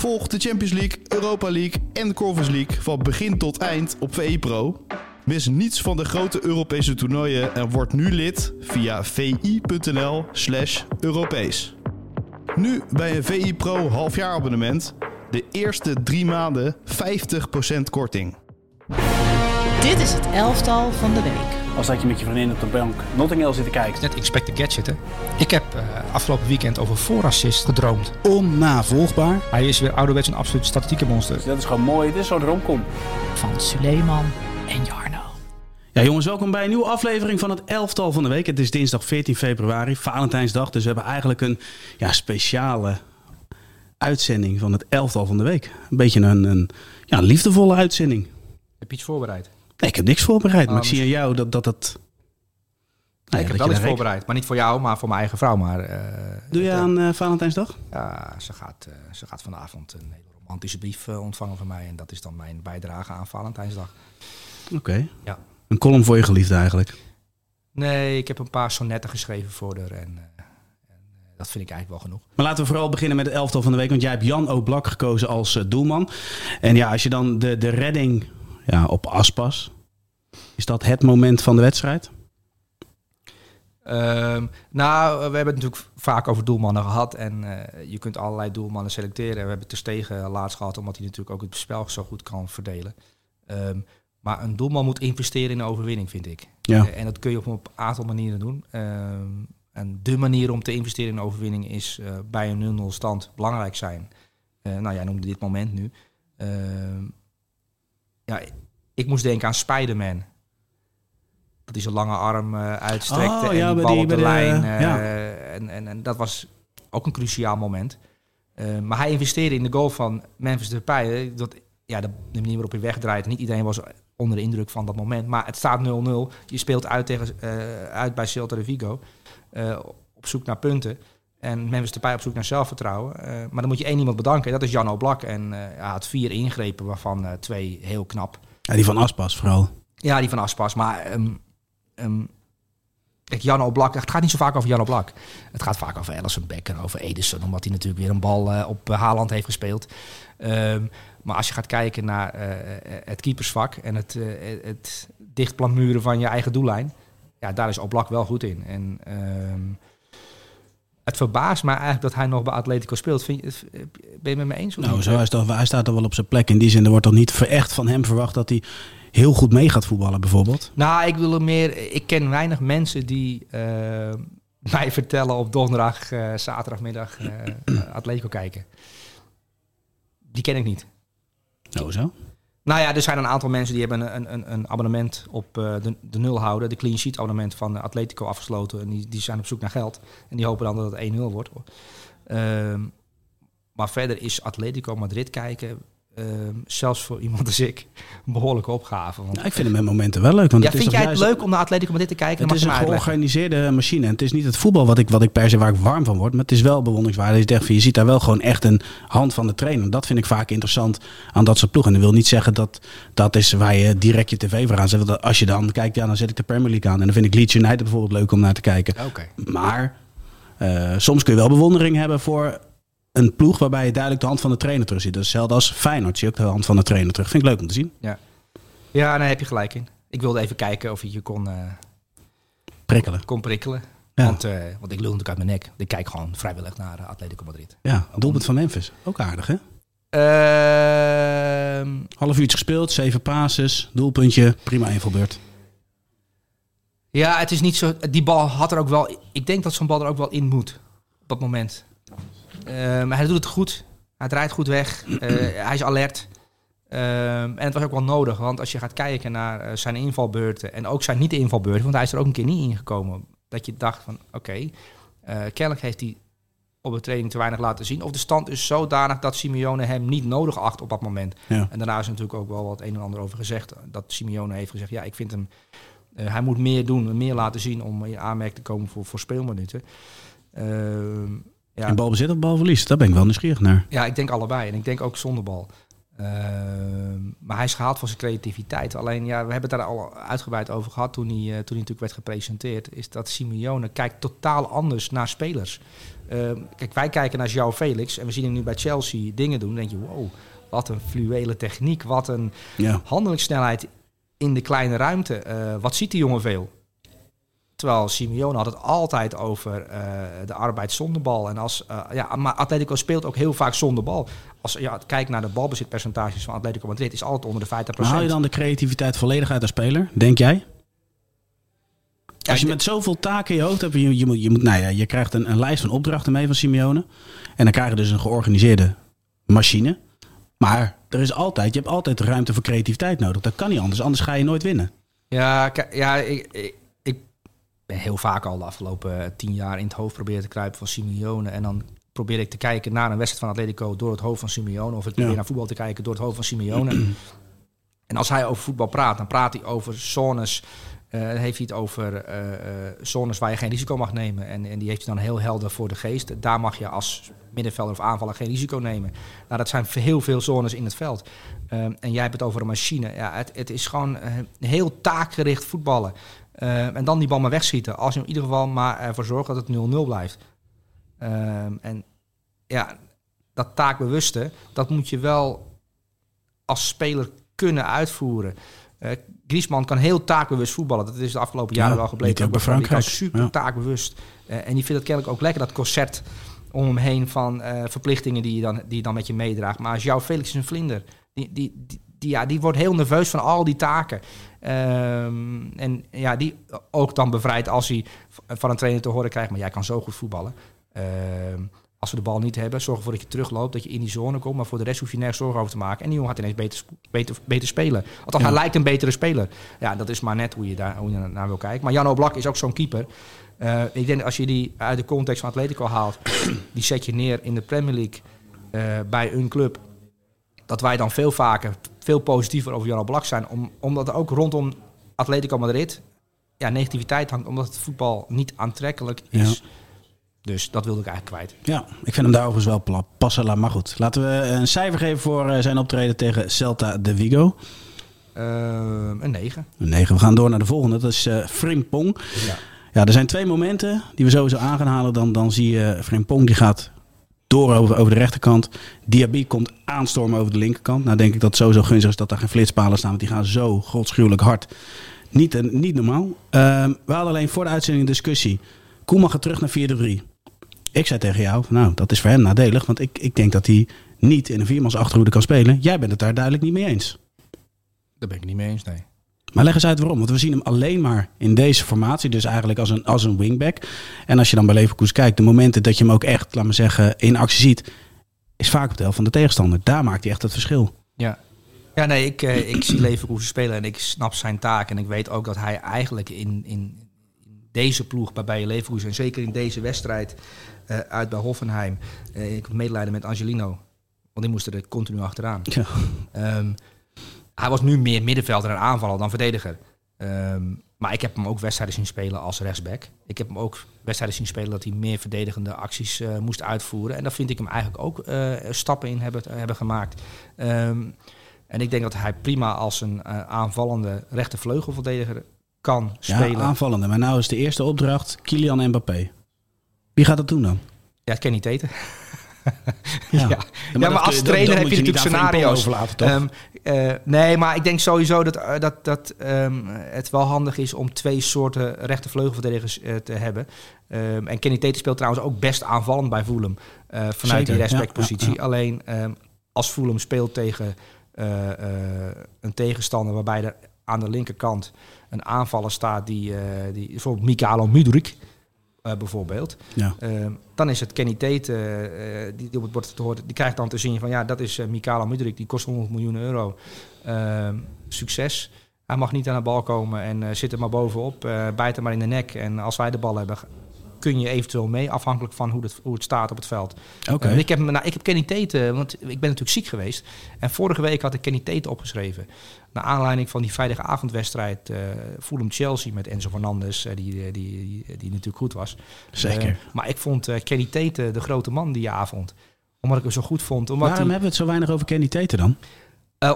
Volg de Champions League, Europa League en de Conference League van begin tot eind op VI Pro. Mis niets van de grote Europese toernooien en word nu lid via vi.nl/Europees. Nu bij een VI Pro halfjaarabonnement de eerste 3 maanden 50% korting. Dit is het elftal van de week. Als dat je met je vriendin op de bank Notting Hill zit te kijken. Net Inspector Gadget, hè? Ik heb afgelopen weekend over voorassist gedroomd. Onnavolgbaar. Hij is weer ouderwets een absoluut statistieke monster. Dus dat is gewoon mooi. Dit is zo'n romcom. Van Suleiman en Jarno. Ja jongens, welkom bij een nieuwe aflevering van het elftal van de week. Het is dinsdag 14 februari, Valentijnsdag. Dus we hebben eigenlijk een speciale uitzending van het elftal van de week. Een beetje een liefdevolle uitzending. Heb je iets voorbereid? Nee, ik heb niks voorbereid, maar ik zie aan jou dat... Nee, ik heb wel iets voorbereid, maar niet voor jou, maar voor mijn eigen vrouw. Maar, doe je aan Valentijnsdag? Ja, ze gaat vanavond een hele romantische brief ontvangen van mij. En dat is dan mijn bijdrage aan Valentijnsdag. Oké. Ja. Een column voor je geliefde eigenlijk? Nee, ik heb een paar sonnetten geschreven voor haar en dat vind ik eigenlijk wel genoeg. Maar laten we vooral beginnen met het elftal van de week, want jij hebt Jan Oblak gekozen als doelman. En ja, als je dan de redding op Aspas, is dat het moment van de wedstrijd? We hebben het natuurlijk vaak over doelmannen gehad en je kunt allerlei doelmannen selecteren. We hebben Ter Stegen laatst gehad, omdat hij natuurlijk ook het spel zo goed kan verdelen. Maar een doelman moet investeren in een overwinning, vind ik. Ja. En dat kun je op een aantal manieren doen. En de manier om te investeren in een overwinning is bij een 0-0 stand belangrijk zijn. Jij noemde dit moment nu. Ik moest denken aan Spider-Man. Dat hij zijn lange arm uitstrekte en die bal op de lijn. En dat was ook een cruciaal moment. Maar hij investeerde in de goal van Memphis Depay. De manier waarop je wegdraait. Niet iedereen was onder de indruk van dat moment. Maar het staat 0-0. Je speelt uit bij Celta de Vigo. Op zoek naar punten. En Memphis Depay op zoek naar zelfvertrouwen. Maar dan moet je 1 iemand bedanken. Dat is Jan Oblak. En hij had 4 ingrepen, waarvan 2 heel knap. Ja, die van Aspas vooral. Ja, die van Aspas. Maar Jan Oblak, het gaat niet zo vaak over Jan Oblak. Het gaat vaak over Alisson Beck en over Ederson. Omdat hij natuurlijk weer een bal op Haaland heeft gespeeld. Maar als je gaat kijken naar het keepersvak en het dichtplanmuren van je eigen doellijn, daar is Oblak wel goed in. En het verbaast mij eigenlijk dat hij nog bij Atletico speelt. Ben je met me eens? Hij staat er wel op zijn plek. In die zin, er wordt toch niet echt van hem verwacht dat hij heel goed mee gaat voetballen bijvoorbeeld? Ik ken weinig mensen die mij vertellen op donderdag, zaterdagmiddag Atletico kijken. Die ken ik niet. Zo? Er zijn een aantal mensen die hebben een abonnement op de nulhouder, de clean sheet abonnement van Atletico afgesloten. En die zijn op zoek naar geld. En die hopen dan dat het 1-0 wordt. Maar verder is Atletico Madrid kijken, zelfs voor iemand als ik, een behoorlijke opgave. Want ik vind hem in momenten wel leuk. Want vind jij het leuk om naar Atletico Madrid te kijken? Het is een georganiseerde machine. En het is niet het voetbal wat ik per se waar ik warm van word. Maar het is wel bewonderenswaardig. Je ziet daar wel gewoon echt een hand van de trainer. Dat vind ik vaak interessant aan dat soort ploegen. En dat wil niet zeggen dat is waar je direct je tv voor aan zet. Als je dan kijkt, dan zet ik de Premier League aan. En dan vind ik Leeds United bijvoorbeeld leuk om naar te kijken. Okay. Maar soms kun je wel bewondering hebben voor een ploeg waarbij je duidelijk de hand van de trainer terug ziet. Dat is hetzelfde als Feyenoord. Zie je ook de hand van de trainer terug. Vind ik leuk om te zien. Ja, daar heb je gelijk in. Ik wilde even kijken of je kon prikkelen. Ja. Want ik lul natuurlijk uit mijn nek. Ik kijk gewoon vrijwillig naar Atletico Madrid. Ja, doelpunt van Memphis. Ook aardig, hè? Half uurtje gespeeld, 7 passes, doelpuntje, prima invalbeurt. Ja, het is niet zo. Die bal had er ook wel. Ik denk dat zo'n bal er ook wel in moet. Op dat moment. Maar hij doet het goed. Hij draait goed weg. Hij is alert. En het was ook wel nodig. Want als je gaat kijken naar zijn invalbeurten en ook zijn niet-invalbeurten, want hij is er ook een keer niet ingekomen, dat je dacht van kennelijk heeft hij op de training te weinig laten zien. Of de stand is zodanig dat Simeone hem niet nodig acht op dat moment. Ja. En daarna is er natuurlijk ook wel wat een en ander over gezegd. Dat Simeone heeft gezegd, ik vind hem, hij moet meer doen, meer laten zien om in aanmerking te komen voor speelminuten. In balbezit of balverlies, daar ben ik wel nieuwsgierig naar. Ja, ik denk allebei. En ik denk ook zonder bal. Maar hij is gehaald voor zijn creativiteit. Alleen, ja, we hebben het daar al uitgebreid over gehad toen hij natuurlijk werd gepresenteerd. Is dat Simeone kijkt totaal anders naar spelers. Kijk, wij kijken naar João Felix en we zien hem nu bij Chelsea dingen doen. Dan denk je, wow, wat een fluwele techniek. Wat een handelingssnelheid in de kleine ruimte. Wat ziet die jongen veel? Terwijl Simeone had het altijd over de arbeid zonder bal. En maar Atletico speelt ook heel vaak zonder bal. Als je kijkt naar de balbezitpercentages van Atletico Madrid, is altijd onder de 50%. Maar haal je dan de creativiteit volledig uit als speler, denk jij? Als je met zoveel taken in je hoofd hebt, je krijgt een lijst van opdrachten mee van Simeone. En dan krijg je dus een georganiseerde machine. Maar je hebt altijd ruimte voor creativiteit nodig. Dat kan niet anders, anders ga je nooit winnen. Ik ben heel vaak al de afgelopen 10 jaar in het hoofd proberen te kruipen van Simeone. En dan probeer ik te kijken naar een wedstrijd van Atletico door het hoofd van Simeone. Of ik probeer naar voetbal te kijken door het hoofd van Simeone. En als hij over voetbal praat, dan praat hij over zones. Heeft hij het over zones waar je geen risico mag nemen. En die heeft hij dan heel helder voor de geest. Daar mag je als middenvelder of aanvaller geen risico nemen. Nou, dat zijn heel veel zones in het veld. En jij hebt het over een machine. Ja, het is gewoon heel taakgericht voetballen. En dan die bal maar wegschieten. Als je in ieder geval maar ervoor zorgt dat het 0-0 blijft. En ja, dat taakbewuste, dat moet je wel als speler kunnen uitvoeren. Griezmann kan heel taakbewust voetballen. Dat is de afgelopen jaren wel gebleken. Ook bij Frankrijk. Die kan super taakbewust. En die vindt het kennelijk ook lekker, dat concert om hem heen van verplichtingen die je dan met je meedraagt. Maar als jouw Felix is een vlinder. Die wordt heel nerveus van al die taken. En ja, die ook dan bevrijdt als hij van een trainer te horen krijgt. Maar jij kan zo goed voetballen. Als we de bal niet hebben, zorg ervoor dat je terugloopt, dat je in die zone komt. Maar voor de rest hoef je nergens zorgen over te maken. En die jongen gaat ineens beter spelen. Althans, hij lijkt een betere speler. Ja, dat is maar net hoe je naar wil kijken. Maar Jan Oblak is ook zo'n keeper. Ik denk dat als je die uit de context van Atletico haalt, die zet je neer in de Premier League bij een club. Dat wij dan veel vaker, veel positiever over Jan Oblak zijn. Omdat er ook rondom Atletico Madrid negativiteit hangt. Omdat het voetbal niet aantrekkelijk is. Ja. Dus dat wilde ik eigenlijk kwijt. Ja, ik vind hem daar overigens wel passen. Maar goed, laten we een cijfer geven voor zijn optreden tegen Celta de Vigo. Een 9. Een 9. We gaan door naar de volgende. Dat is Frimpong. Ja, er zijn 2 momenten die we sowieso aan gaan halen. Dan zie je Frimpong, die gaat door over de rechterkant. Diaby komt aanstormen over de linkerkant. Nou denk ik dat het sowieso gunstig is dat daar geen flitspalen staan. Want die gaan zo godschuwelijk hard. Niet normaal. We hadden alleen voor de uitzending een discussie. Koeman gaat terug naar 4-3. Ik zei tegen jou, nou, dat is voor hem nadelig. Want ik denk dat hij niet in een viermans achterhoede kan spelen. Jij bent het daar duidelijk niet mee eens. Daar ben ik niet mee eens, nee. Maar leg eens uit waarom. Want we zien hem alleen maar in deze formatie. Dus eigenlijk als een wingback. En als je dan bij Leverkusen kijkt. De momenten dat je hem ook echt, laat maar zeggen, in actie ziet. Is vaak op de helft van de tegenstander. Daar maakt hij echt het verschil. Ja. Ja, nee, ik zie Leverkusen spelen. En ik snap zijn taak. En ik weet ook dat hij eigenlijk in deze ploeg bij Bayer Leverkusen en zeker in deze wedstrijd uit bij Hoffenheim. Ik heb medelijden met Angelino, want die moest er continu achteraan. Ja. Hij was nu meer middenvelder en aanvaller dan verdediger. Maar ik heb hem ook wedstrijden zien spelen als rechtsback. Ik heb hem ook wedstrijden zien spelen dat hij meer verdedigende acties moest uitvoeren. En daar vind ik hem eigenlijk ook stappen in hebben gemaakt. En ik denk dat hij prima als een aanvallende rechtervleugelverdediger kan spelen. Ja, aanvallende. Maar nou is de eerste opdracht Kylian Mbappé. Wie gaat dat doen dan? Ja, ik ken niet eten. Maar als trainer heb je natuurlijk scenario's. Nee, maar ik denk sowieso dat het wel handig is om 2 soorten rechtervleugelverdedigers te hebben. En Kenny Tete speelt trouwens ook best aanvallend bij Fulham. Vanuit die respectpositie. Ja. Alleen als Fulham speelt tegen een tegenstander waarbij er aan de linkerkant een aanvaller staat die bijvoorbeeld Mykhailo Mudryk bijvoorbeeld. Ja. Dan is het Kenny Tete die op het bord te horen. Die krijgt dan te zien van dat is Mykhailo Mudryk. Die kost 100 miljoen euro. Succes. Hij mag niet aan de bal komen en zit er maar bovenop. Bijt er maar in de nek. En als wij de bal hebben, kun je eventueel mee, afhankelijk van hoe het staat op het veld. Okay. Ik heb Kenny Tete, want ik ben natuurlijk ziek geweest. En vorige week had ik Kenny Tete opgeschreven. Naar aanleiding van die vrijdagavondwedstrijd Fulham-Chelsea met Enzo Fernandes, die natuurlijk goed was. Zeker. Maar ik vond Kenny Tete de grote man die avond. Omdat ik hem zo goed vond. Waarom hebben we het zo weinig over Kenny Tete dan?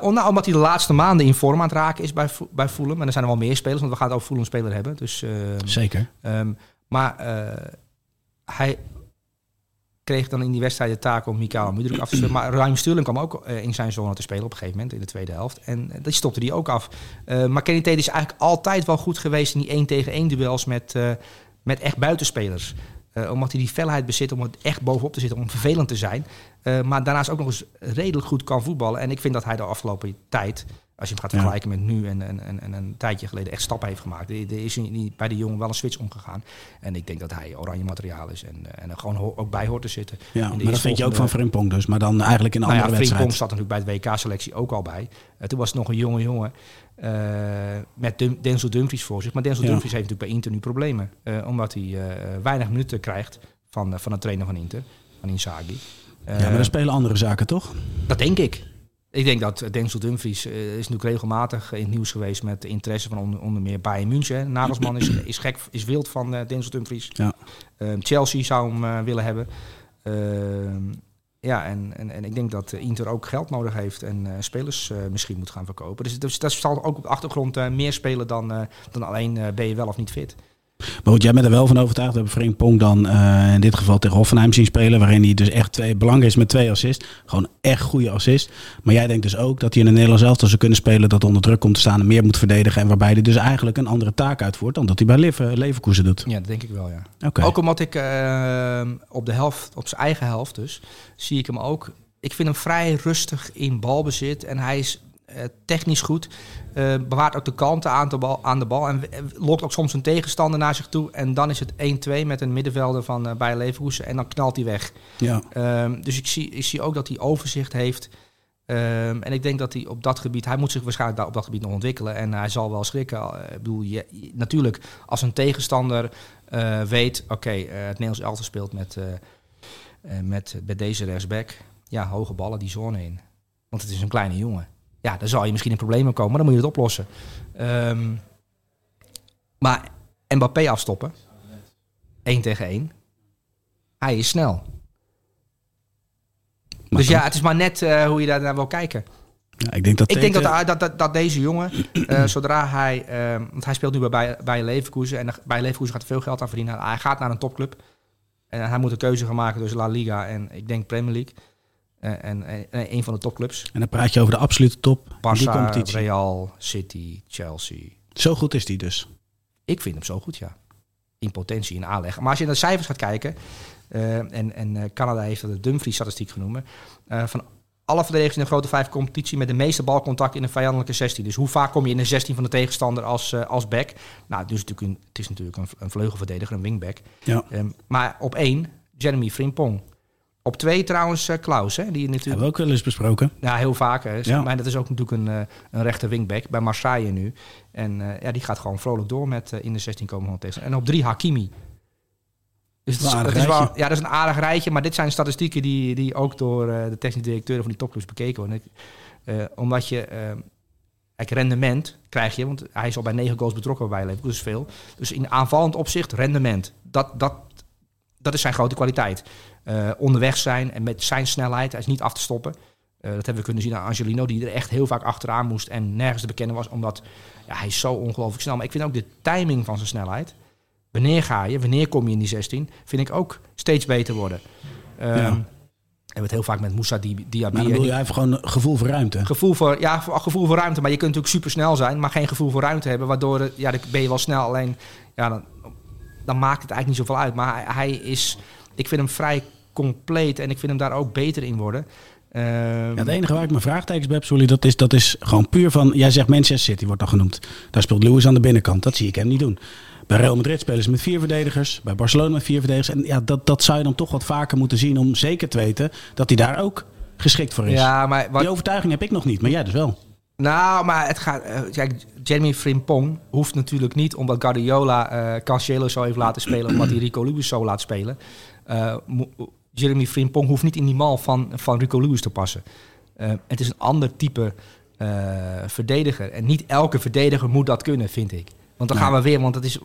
Omdat hij de laatste maanden in vorm aan het raken is bij Fulham. En er zijn er wel meer spelers, want we gaan het over Fulham-speler hebben. Dus, zeker. Hij kreeg dan in die wedstrijd de taak om Mikael Mudryk af te spelen. Maar Raheem Sterling kwam ook in zijn zone te spelen op een gegeven moment in de tweede helft. En dat stopte hij ook af. Maar Kenny Tate is eigenlijk altijd wel goed geweest in die 1-tegen-1 duels met echt buitenspelers. Omdat hij die felheid bezit om het echt bovenop te zitten, om vervelend te zijn. Maar daarnaast ook nog eens redelijk goed kan voetballen. En ik vind dat hij de afgelopen tijd, als je hem gaat vergelijken met nu en een tijdje geleden, echt stappen heeft gemaakt. Er is bij de jongen wel een switch omgegaan. En ik denk dat hij oranje materiaal is en er gewoon ook bij hoort te zitten. Ja, maar dat vind je ook van Frimpong dus, maar dan eigenlijk in een andere wedstrijd. Frimpong zat natuurlijk bij de WK-selectie ook al bij. Toen was het nog een jonge jongen met Denzel Dumfries voor zich. Maar Denzel Dumfries heeft natuurlijk bij Inter nu problemen. Omdat hij weinig minuten krijgt van de trainer van Inter, van Inzaghi. Maar dan spelen andere zaken, toch? Dat denk ik. Ik denk dat Denzel Dumfries is natuurlijk regelmatig in het nieuws geweest met de interesse van onder meer Bayern München. Nagelsman is gek, is wild van Denzel Dumfries. Ja. Chelsea zou hem willen hebben. En ik denk dat Inter ook geld nodig heeft en spelers misschien moet gaan verkopen. Dus dat zal ook op de achtergrond meer spelen dan alleen ben je wel of niet fit. Maar goed, jij bent er wel van overtuigd. We hebben Frimpong dan in dit geval tegen Hoffenheim zien spelen. Waarin hij dus echt belangrijk is met 2 assists. Gewoon echt goede assist. Maar jij denkt dus ook dat hij in een Nederlands elftal zou kunnen spelen. Dat onder druk komt te staan en meer moet verdedigen. En waarbij hij dus eigenlijk een andere taak uitvoert dan dat hij bij Leverkusen doet. Ja, dat denk ik wel, ja. Okay. Ook omdat ik op zijn eigen helft dus, zie ik hem ook. Ik vind hem vrij rustig in balbezit. En hij is technisch goed. Bewaart ook de kalmte aan de bal. En lokt ook soms een tegenstander naar zich toe. En dan is het 1-2 met een middenvelder van Bayer Leverkusen. En dan knalt hij weg. Ja. Dus ik zie ook dat hij overzicht heeft. En ik denk dat hij op dat gebied... Hij moet zich waarschijnlijk op dat gebied nog ontwikkelen. En hij zal wel schrikken. Ik bedoel, natuurlijk, als een tegenstander weet... Oké, het Nederlands elftal speelt met deze rechtsback. Ja, hoge ballen die zone in. Want het is een kleine jongen. Ja, dan zal je misschien in problemen komen, maar dan moet je het oplossen. Maar Mbappé afstoppen, 1-tegen-1, hij is snel. Maar dus ja, het is maar net hoe je daarnaar wil kijken. Ja, ik denk dat deze jongen, zodra hij... Want hij speelt nu bij Leverkusen en bij Leverkusen gaat veel geld aan verdienen. Hij gaat naar een topclub en hij moet een keuze gaan maken tussen La Liga en ik denk Premier League. En een van de topclubs. En dan praat je over de absolute top. Barça, Real, City, Chelsea. Zo goed is die dus? Ik vind hem zo goed, ja. In potentie, in aanleg. Maar als je naar de cijfers gaat kijken... En Canada heeft dat de Dumfries-statistiek genoemd. Van alle verdedigers in de grote 5 competitie... met de meeste balcontacten in een vijandelijke 16. Dus hoe vaak kom je in de 16 van de tegenstander als back? Nou, dus het is natuurlijk een vleugelverdediger, een wingback. Ja. Maar op 1, Jeremy Frimpong. Op 2 trouwens Klaus, hè, die natuurlijk... Hebben we ook wel eens besproken. Ja, heel vaak. Hè. Ja. Maar dat is ook natuurlijk een rechter wingback bij Marseille nu. En die gaat gewoon vrolijk door met in de 16 komen van tegen. En op 3 Hakimi. Dus dat is een aardig rijtje. Maar dit zijn statistieken die ook door de technische directeuren van die topclubs bekeken worden. Omdat je... rendement krijg je, want hij is al bij 9 goals betrokken bij Leverkusen. Dat is veel. Dus in aanvallend opzicht rendement. Dat is zijn grote kwaliteit. Onderweg zijn en met zijn snelheid. Hij is niet af te stoppen. Dat hebben we kunnen zien aan Angelino, die er echt heel vaak achteraan moest en nergens te bekennen was, omdat hij is zo ongelooflijk snel. Maar ik vind ook de timing van zijn snelheid. Wanneer ga je, wanneer kom je in die 16, vind ik ook steeds beter worden. We hebben het heel vaak met Moussa Diaby. Maar bedoel je, hij heeft gewoon een gevoel voor ruimte? Gevoel voor ruimte. Maar je kunt natuurlijk supersnel zijn, maar geen gevoel voor ruimte hebben. Waardoor, dan ben je wel snel. Alleen, dan maakt het eigenlijk niet zoveel uit. Maar hij is... Ik vind hem vrij compleet en ik vind hem daar ook beter in worden. Het enige waar ik mijn vraagtekens bij heb, Sully, dat is gewoon puur van... Jij zegt Manchester City wordt dan genoemd. Daar speelt Lewis aan de binnenkant. Dat zie ik hem niet doen. Bij Real Madrid spelen ze met 4 verdedigers. Bij Barcelona met 4 verdedigers. En dat zou je dan toch wat vaker moeten zien om zeker te weten dat hij daar ook geschikt voor is. Ja, maar die overtuiging heb ik nog niet, maar jij dus wel. Nou, maar het gaat... Kijk, Jeremy Frimpong hoeft natuurlijk niet, omdat Guardiola Cancelo zo heeft laten spelen, omdat hij Rico Lewis zo laat spelen. Jeremy Frimpong hoeft niet in die mal van Rico Lewis te passen. Het is een ander type verdediger. En niet elke verdediger moet dat kunnen, vind ik. Want dan gaan we weer... Want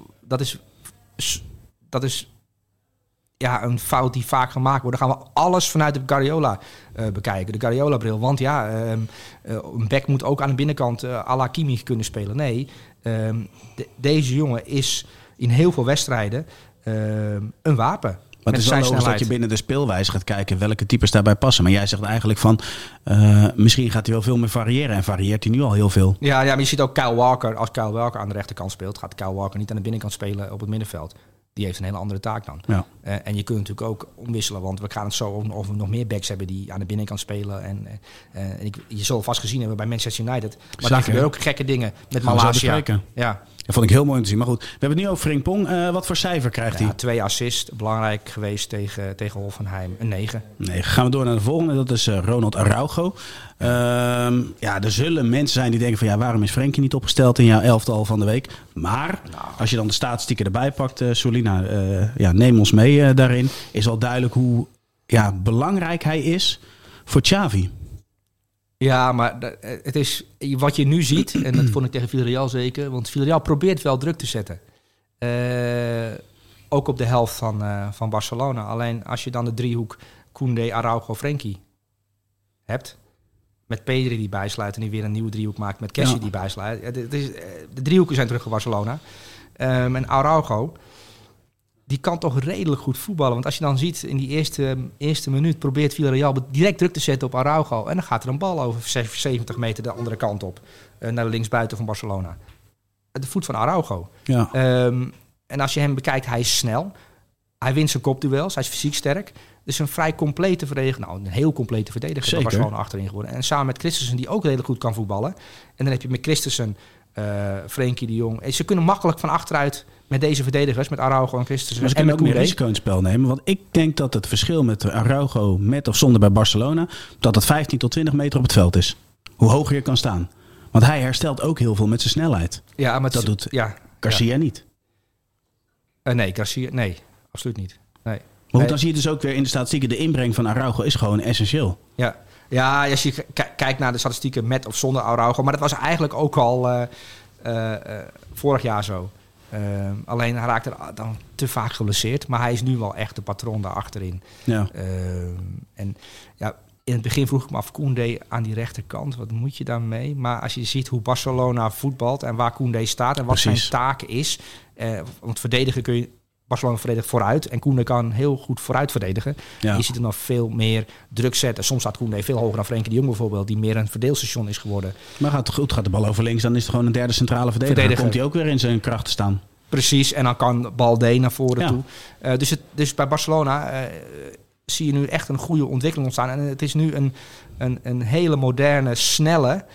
dat is ja, een fout die vaak gemaakt wordt. Dan gaan we alles vanuit de Guardiola bekijken. De Guardiola-bril. Want ja, een bek moet ook aan de binnenkant à la Kimi kunnen spelen. Nee, deze jongen is in heel veel wedstrijden een wapen. Maar het is wel logisch dat je binnen de speelwijze gaat kijken welke types daarbij passen. Maar jij zegt eigenlijk van, misschien gaat hij wel veel meer variëren. En varieert hij nu al heel veel. Ja, maar je ziet ook Kyle Walker. Als Kyle Walker aan de rechterkant speelt, gaat Kyle Walker niet aan de binnenkant spelen op het middenveld. Die heeft een hele andere taak dan. Ja. En je kunt natuurlijk ook omwisselen. Want we gaan het zo of we nog meer backs hebben die aan de binnenkant spelen. Je zal vast gezien hebben bij Manchester United. Maar zeker, daar gebeuren ook gekke dingen met Malacia. Ja. Dat vond ik heel mooi om te zien. Maar goed, we hebben het nu over Frimpong. Wat voor cijfer krijgt hij? 2 assists. Belangrijk geweest tegen Hoffenheim. Een 9. Gaan we door naar de volgende. Dat is Ronald Araujo. Er zullen mensen zijn die denken van... ja, waarom is Frenkie niet opgesteld in jouw elftal van de week? Maar als je dan de statistieken erbij pakt... Solina, neem ons mee daarin. Is al duidelijk hoe belangrijk hij is voor Xavi. Ja, maar het is wat je nu ziet, en dat vond ik tegen Villarreal zeker, want Villarreal probeert wel druk te zetten. Ook op de helft van Barcelona. Alleen als je dan de driehoek Koundé, Araujo, Frenkie hebt, met Pedri die bijsluit en die weer een nieuwe driehoek maakt, met Kessie die bijsluit. De driehoeken zijn terug in Barcelona. En Araujo, die kan toch redelijk goed voetballen. Want als je dan ziet, in die eerste minuut probeert Villarreal direct druk te zetten op Araujo. En dan gaat er een bal over 70 meter de andere kant op. Naar de linksbuiten van Barcelona. De voet van Araujo. Ja. En als je hem bekijkt, hij is snel. Hij wint zijn kopduels. Hij is fysiek sterk. Dus een vrij complete verdediger. Nou, een heel complete verdediger. Daar was gewoon achterin geworden. En samen met Christensen, die ook redelijk goed kan voetballen. En dan heb je met Christensen, Frenkie de Jong. En ze kunnen makkelijk van achteruit met deze verdedigers, met Araujo en Christensen. Maar ze kunnen ook meer risico in het spel nemen. Want ik denk dat het verschil met Araujo met of zonder bij Barcelona, dat het 15 tot 20 meter op het veld is. Hoe hoger je kan staan. Want hij herstelt ook heel veel met zijn snelheid. Ja, maar dat doet Garcia niet. Garcia, nee, absoluut niet. Nee. Maar goed, dan zie je dus ook weer in de statistieken, de inbreng van Araujo is gewoon essentieel. Ja. Ja, als je kijkt naar de statistieken met of zonder Araujo. Maar dat was eigenlijk ook al vorig jaar zo. Alleen hij raakte dan te vaak geblesseerd. Maar hij is nu wel echt de patroon daarachterin. Ja. In het begin vroeg ik me af, Koundé aan die rechterkant. Wat moet je daarmee? Maar als je ziet hoe Barcelona voetbalt en waar Koundé staat en wat zijn taak is. Want verdedigen kun je... Barcelona verdedigt vooruit en Koundé kan heel goed vooruit verdedigen. Ja. Je ziet hem dan veel meer druk zetten. Soms staat Koundé veel hoger dan Frenkie de Jong bijvoorbeeld, die meer een verdeelstation is geworden. Maar gaat de bal over links, dan is het gewoon een derde centrale verdediger. Dan komt hij ook weer in zijn kracht te staan. Precies, en dan kan Baldé naar voren toe. Dus bij Barcelona zie je nu echt een goede ontwikkeling ontstaan. En het is nu een hele moderne, snelle,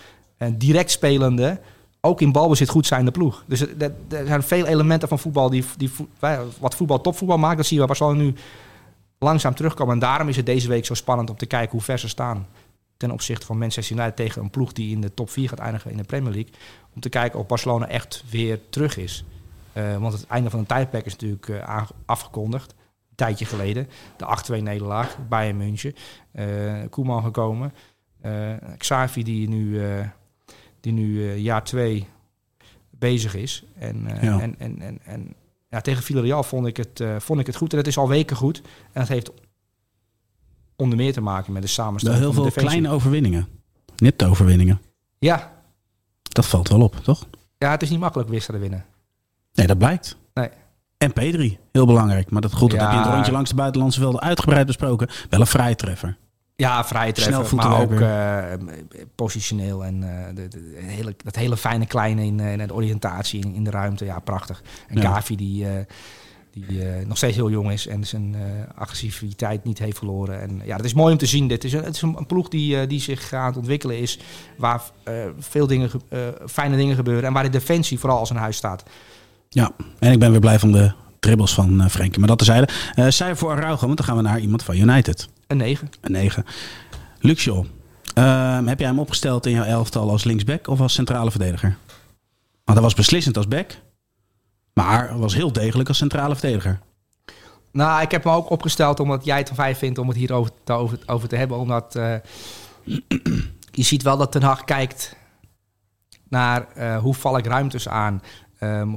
direct spelende, ook in balbezit goed zijnde ploeg. Dus er zijn veel elementen van voetbal wat voetbal topvoetbal maakt. Dat zie je bij Barcelona nu langzaam terugkomen. En daarom is het deze week zo spannend om te kijken hoe ver ze staan ten opzichte van Manchester United tegen een ploeg die in de top 4 gaat eindigen in de Premier League. Om te kijken of Barcelona echt weer terug is. Want het einde van een tijdperk is natuurlijk afgekondigd. Een tijdje geleden. De 8-2 nederlaag bij een München. Koeman gekomen. Xavi die nu... jaar 2 bezig is. Tegen Villarreal vond ik het goed. En dat is al weken goed. En dat heeft onder meer te maken met de samenstelling van de defensie. Heel veel kleine overwinningen. Nipt-overwinningen. Ja. Dat valt wel op, toch? Ja, het is niet makkelijk wisselen winnen. Nee, dat blijkt. Nee. En Pedri, heel belangrijk. Maar dat goed, dat heb je in het rondje langs de buitenlandse velden uitgebreid besproken. Wel een vrije treffer. Ja, vrije treffer, maar ook positioneel en dat hele fijne kleine in de oriëntatie in de ruimte. Ja, prachtig. En Gavi die nog steeds heel jong is en zijn agressiviteit niet heeft verloren. En ja, dat is mooi om te zien. Het is een ploeg die zich aan het ontwikkelen is, waar veel dingen, fijne dingen gebeuren en waar de defensie vooral als een huis staat. Ja, en ik ben weer blij van de dribbles van Frenkie. Maar dat terzijde. Cijfer voor Araujo, want dan gaan we naar iemand van United. Een 9. Een 9. Luuk de Jong, heb jij hem opgesteld in jouw elftal als linksback of als centrale verdediger? Want hij was beslissend als back, maar was heel degelijk als centrale verdediger. Nou, ik heb hem ook opgesteld omdat jij het van fijn vindt om het hierover te hebben. Omdat je ziet wel dat Ten Hag kijkt naar hoe val ik ruimtes aan.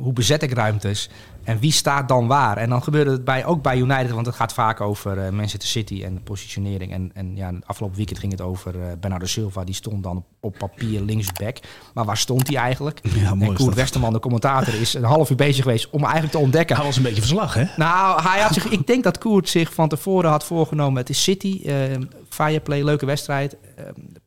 Hoe bezet ik ruimtes? En wie staat dan waar? En dan gebeurde het ook bij United, want het gaat vaak over Manchester City en de positionering. En ja, afgelopen weekend ging het over Bernardo Silva. Die stond dan op papier linksback. Maar waar stond hij eigenlijk? Ja, en Koert Westerman, de commentator, is een half uur bezig geweest om eigenlijk te ontdekken. Hij was een beetje verslag, hè? Nou, ik denk dat Koert zich van tevoren had voorgenomen. Het is City, Fireplay, leuke wedstrijd.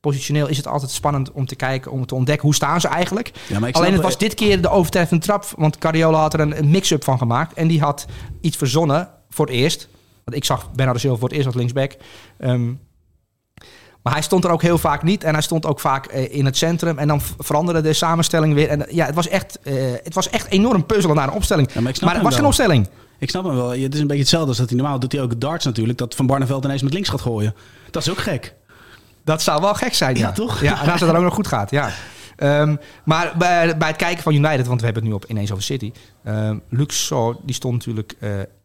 Positioneel is het altijd spannend om te kijken, om te ontdekken hoe staan ze eigenlijk. Ja, alleen het was dit keer de overtreffende trap, want Guardiola had er een mix-up van gemaakt en die had iets verzonnen voor het eerst. Want ik zag Bernardo Silva voor het eerst als linksback. Maar hij stond er ook heel vaak niet en hij stond ook vaak in het centrum en dan veranderde de samenstelling weer. En ja, het was echt enorm puzzelen naar een opstelling. Ja, maar het was geen opstelling. Ik snap hem wel. Het is een beetje hetzelfde als dat hij normaal doet. Hij ook darts natuurlijk, dat Van Barneveld ineens met links gaat gooien. Dat is ook gek. Dat zou wel gek zijn, ja. Ja, toch? Ja, en als het dan ook nog goed gaat, ja. Maar bij het kijken van United, want we hebben het nu ineens over City. Luxor, die stond natuurlijk